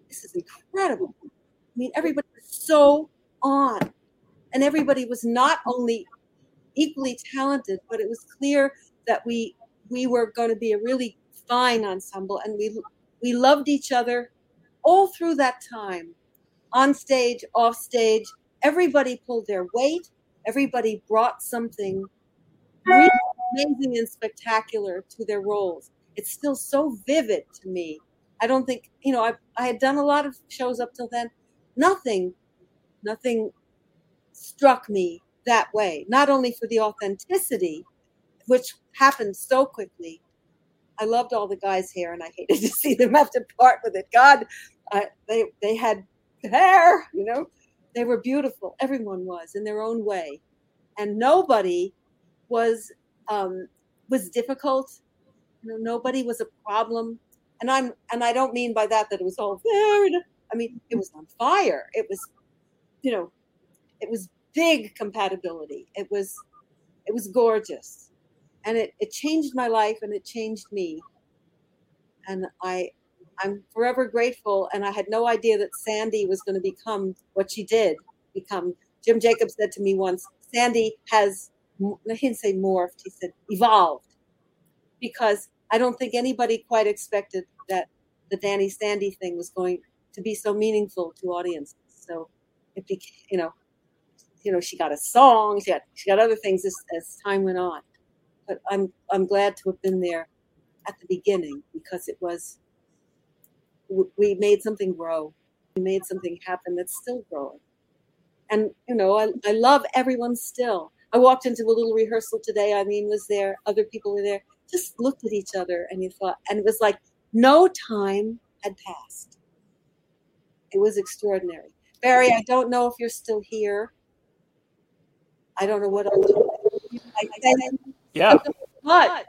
this is incredible. I mean, everybody was so on. And everybody was not only equally talented, but it was clear that we we were going to be a really fine ensemble. And we we loved each other all through that time. On stage, off stage, everybody pulled their weight. Everybody brought something really amazing and spectacular to their roles. It's still so vivid to me. I don't think, you know, I I had done a lot of shows up till then. Nothing, nothing struck me that way. Not only for the authenticity, which happened so quickly. I loved all the guys' hair, and I hated to see them have to part with it. God, I, they they had hair, you know. They were beautiful. Everyone was in their own way, and nobody was um, was difficult. You know, nobody was a problem. And I'm, and I don't mean by that, that it was all there. I mean, it was on fire. It was, you know, it was big compatibility. It was, it was gorgeous. And it, it changed my life and it changed me. And I, I'm forever grateful. And I had no idea that Sandy was going to become what she did become. Jim Jacobs said to me once, Sandy has, he didn't say morphed, he said evolved. Because I don't think anybody quite expected that the Danny Sandy thing was going to be so meaningful to audiences. So it became, you know, you know, she got a song, she got she got other things as, as time went on. But I'm I'm glad to have been there at the beginning, because it was, we made something grow, we made something happen that's still growing. And you know, I, I love everyone still. I walked into a little rehearsal today. Eileen was there, other people were there. Just looked at each other, and you thought, and it was like no time had passed. It was extraordinary. Barry, I don't know if you're still here. I don't know what I'll do. I said, yeah, but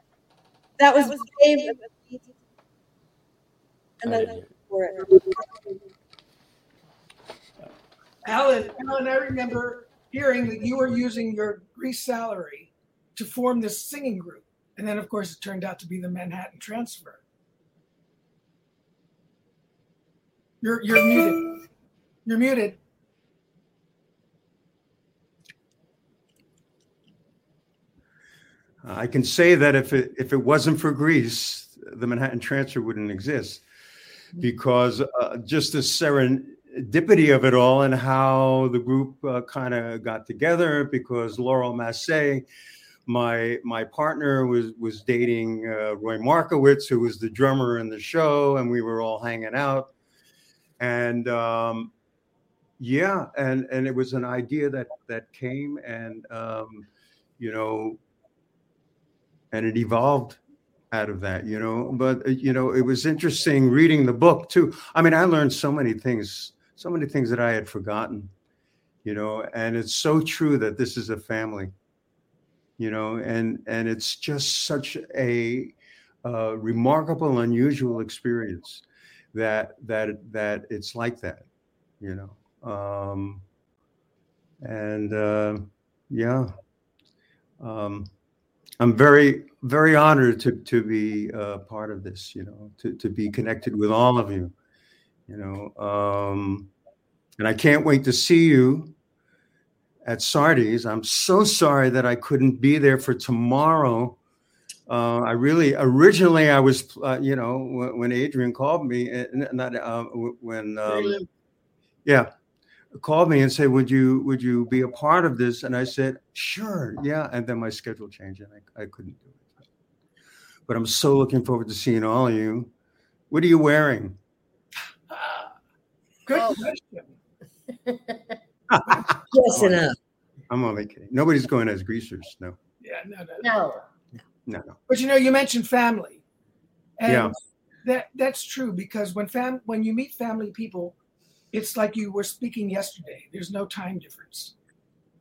that was, that was the game. Game. And then I looked for it. Alan, Alan, I remember hearing that you were using your Grease salary to form this singing group. And then, of course, it turned out to be the Manhattan Transfer. You're you're muted. You're muted. I can say that if it if it wasn't for Grease, the Manhattan Transfer wouldn't exist, because uh, just the serendipity of it all and how the group uh, kind of got together, because Laurel Massé, My my partner was was dating uh, Roy Markowitz, who was the drummer in the show, and we were all hanging out, and um, yeah, and, and it was an idea that that came, and um, you know, and it evolved out of that, you know. But you know, it was interesting reading the book too. I mean, I learned so many things, so many things that I had forgotten, you know. And it's so true that this is a family. You know, and and it's just such a uh, remarkable, unusual experience that that that it's like that, you know, um, and uh, yeah, um, I'm very very honored to to be uh, part of this, you know, to to be connected with all of you, you know, um, and I can't wait to see you at Sardi's. I'm so sorry that I couldn't be there for tomorrow. Uh, I really, originally I was, uh, you know, when, when Adrienne called me, and not uh, when, um, yeah, called me and said, would you, would you be a part of this? And I said, sure. Yeah. And then my schedule changed and I, I couldn't do it. But I'm so looking forward to seeing all of you. What are you wearing? Good question. Close enough. I'm only kidding. Nobody's going as greasers, no. Yeah, no, no, no, no, no. But you know, you mentioned family, and yeah, that that's true, because when fam when you meet family people, it's like you were speaking yesterday. There's no time difference.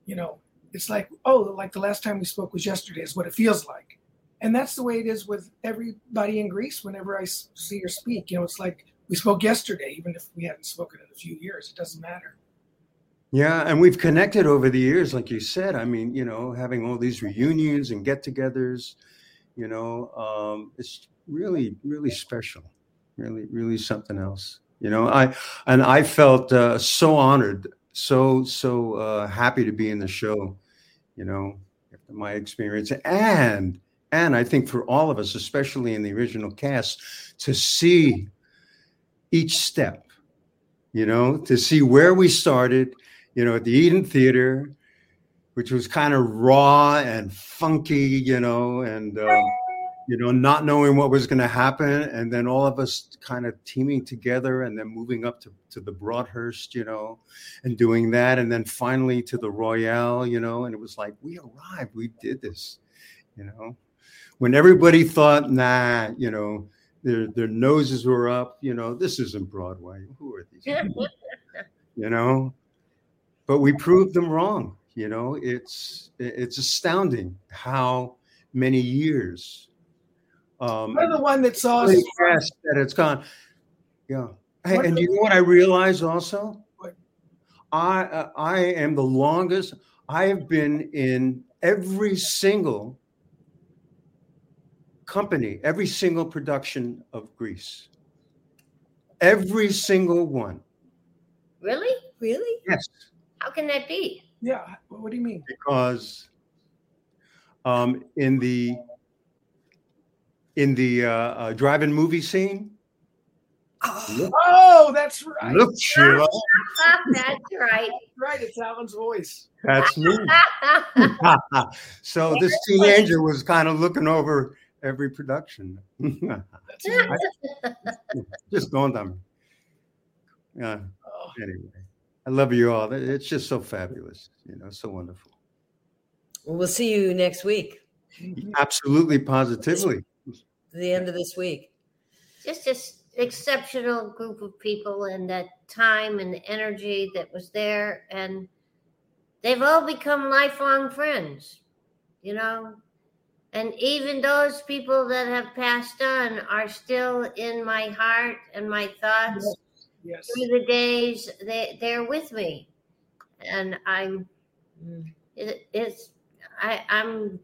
You know, it's like, oh, like the last time we spoke was yesterday, is what it feels like, and that's the way it is with everybody in Greece. Whenever I see or speak, you know, it's like we spoke yesterday, even if we haven't spoken in a few years. It doesn't matter. Yeah, and we've connected over the years, like you said. I mean, you know, having all these reunions and get-togethers, you know, um, it's really, really special, really, really something else. You know, I and I felt uh, so honored, so, so uh, happy to be in the show, you know, after my experience. And, and I think for all of us, especially in the original cast, to see each step, you know, to see where we started, you know, at the Eden Theater, which was kind of raw and funky, you know, and, uh, you know, not knowing what was going to happen. And then all of us kind of teaming together and then moving up to, to the Broadhurst, you know, and doing that. And then finally to the Royale, you know, and it was like, we arrived, we did this, you know, when everybody thought, nah, you know, their their noses were up, you know, this isn't Broadway. Who are these people? You know? But we proved them wrong. You know, it's it's astounding how many years Um, You're the one that saw us. Yes, that it's gone. Yeah. Hey, and you know what I realized also? What? I uh, I am the longest. I have been in every single company, every single production of Grease. Every single one. Really? Really? Yes. How can that be? Yeah. What do you mean? Because um, in the in the uh, uh, drive-in movie scene. Oh, oh that's right. Look, Sheila. That's right. Right. It's Alan's voice. That's me. So this teenager was kind of looking over every production. I, just going down. Yeah. Oh. Anyway, I love you all. It's just so fabulous. You know, so wonderful. Well, we'll see you next week. Absolutely, positively. The end of this week. Just just. Exceptional group of people, and that time and energy that was there, and they've all become lifelong friends, you know, and even those people that have passed on are still in my heart and my thoughts. Yes. Yes. Through the days they, they're with me, and I'm it, it's I, I'm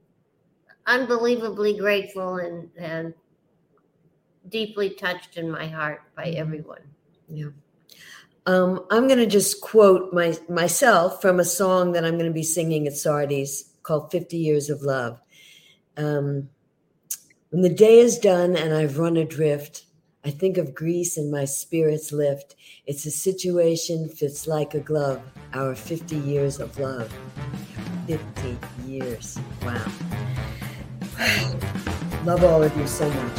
unbelievably grateful and and deeply touched in my heart by everyone. Yeah. Um, I'm going to just quote my myself from a song that I'm going to be singing at Sardi's called fifty years of Love. Um, when the day is done and I've run adrift, I think of Grease and my spirits lift. It's a situation fits like a glove, our fifty years of love. fifty years. Wow. Love all of you so much.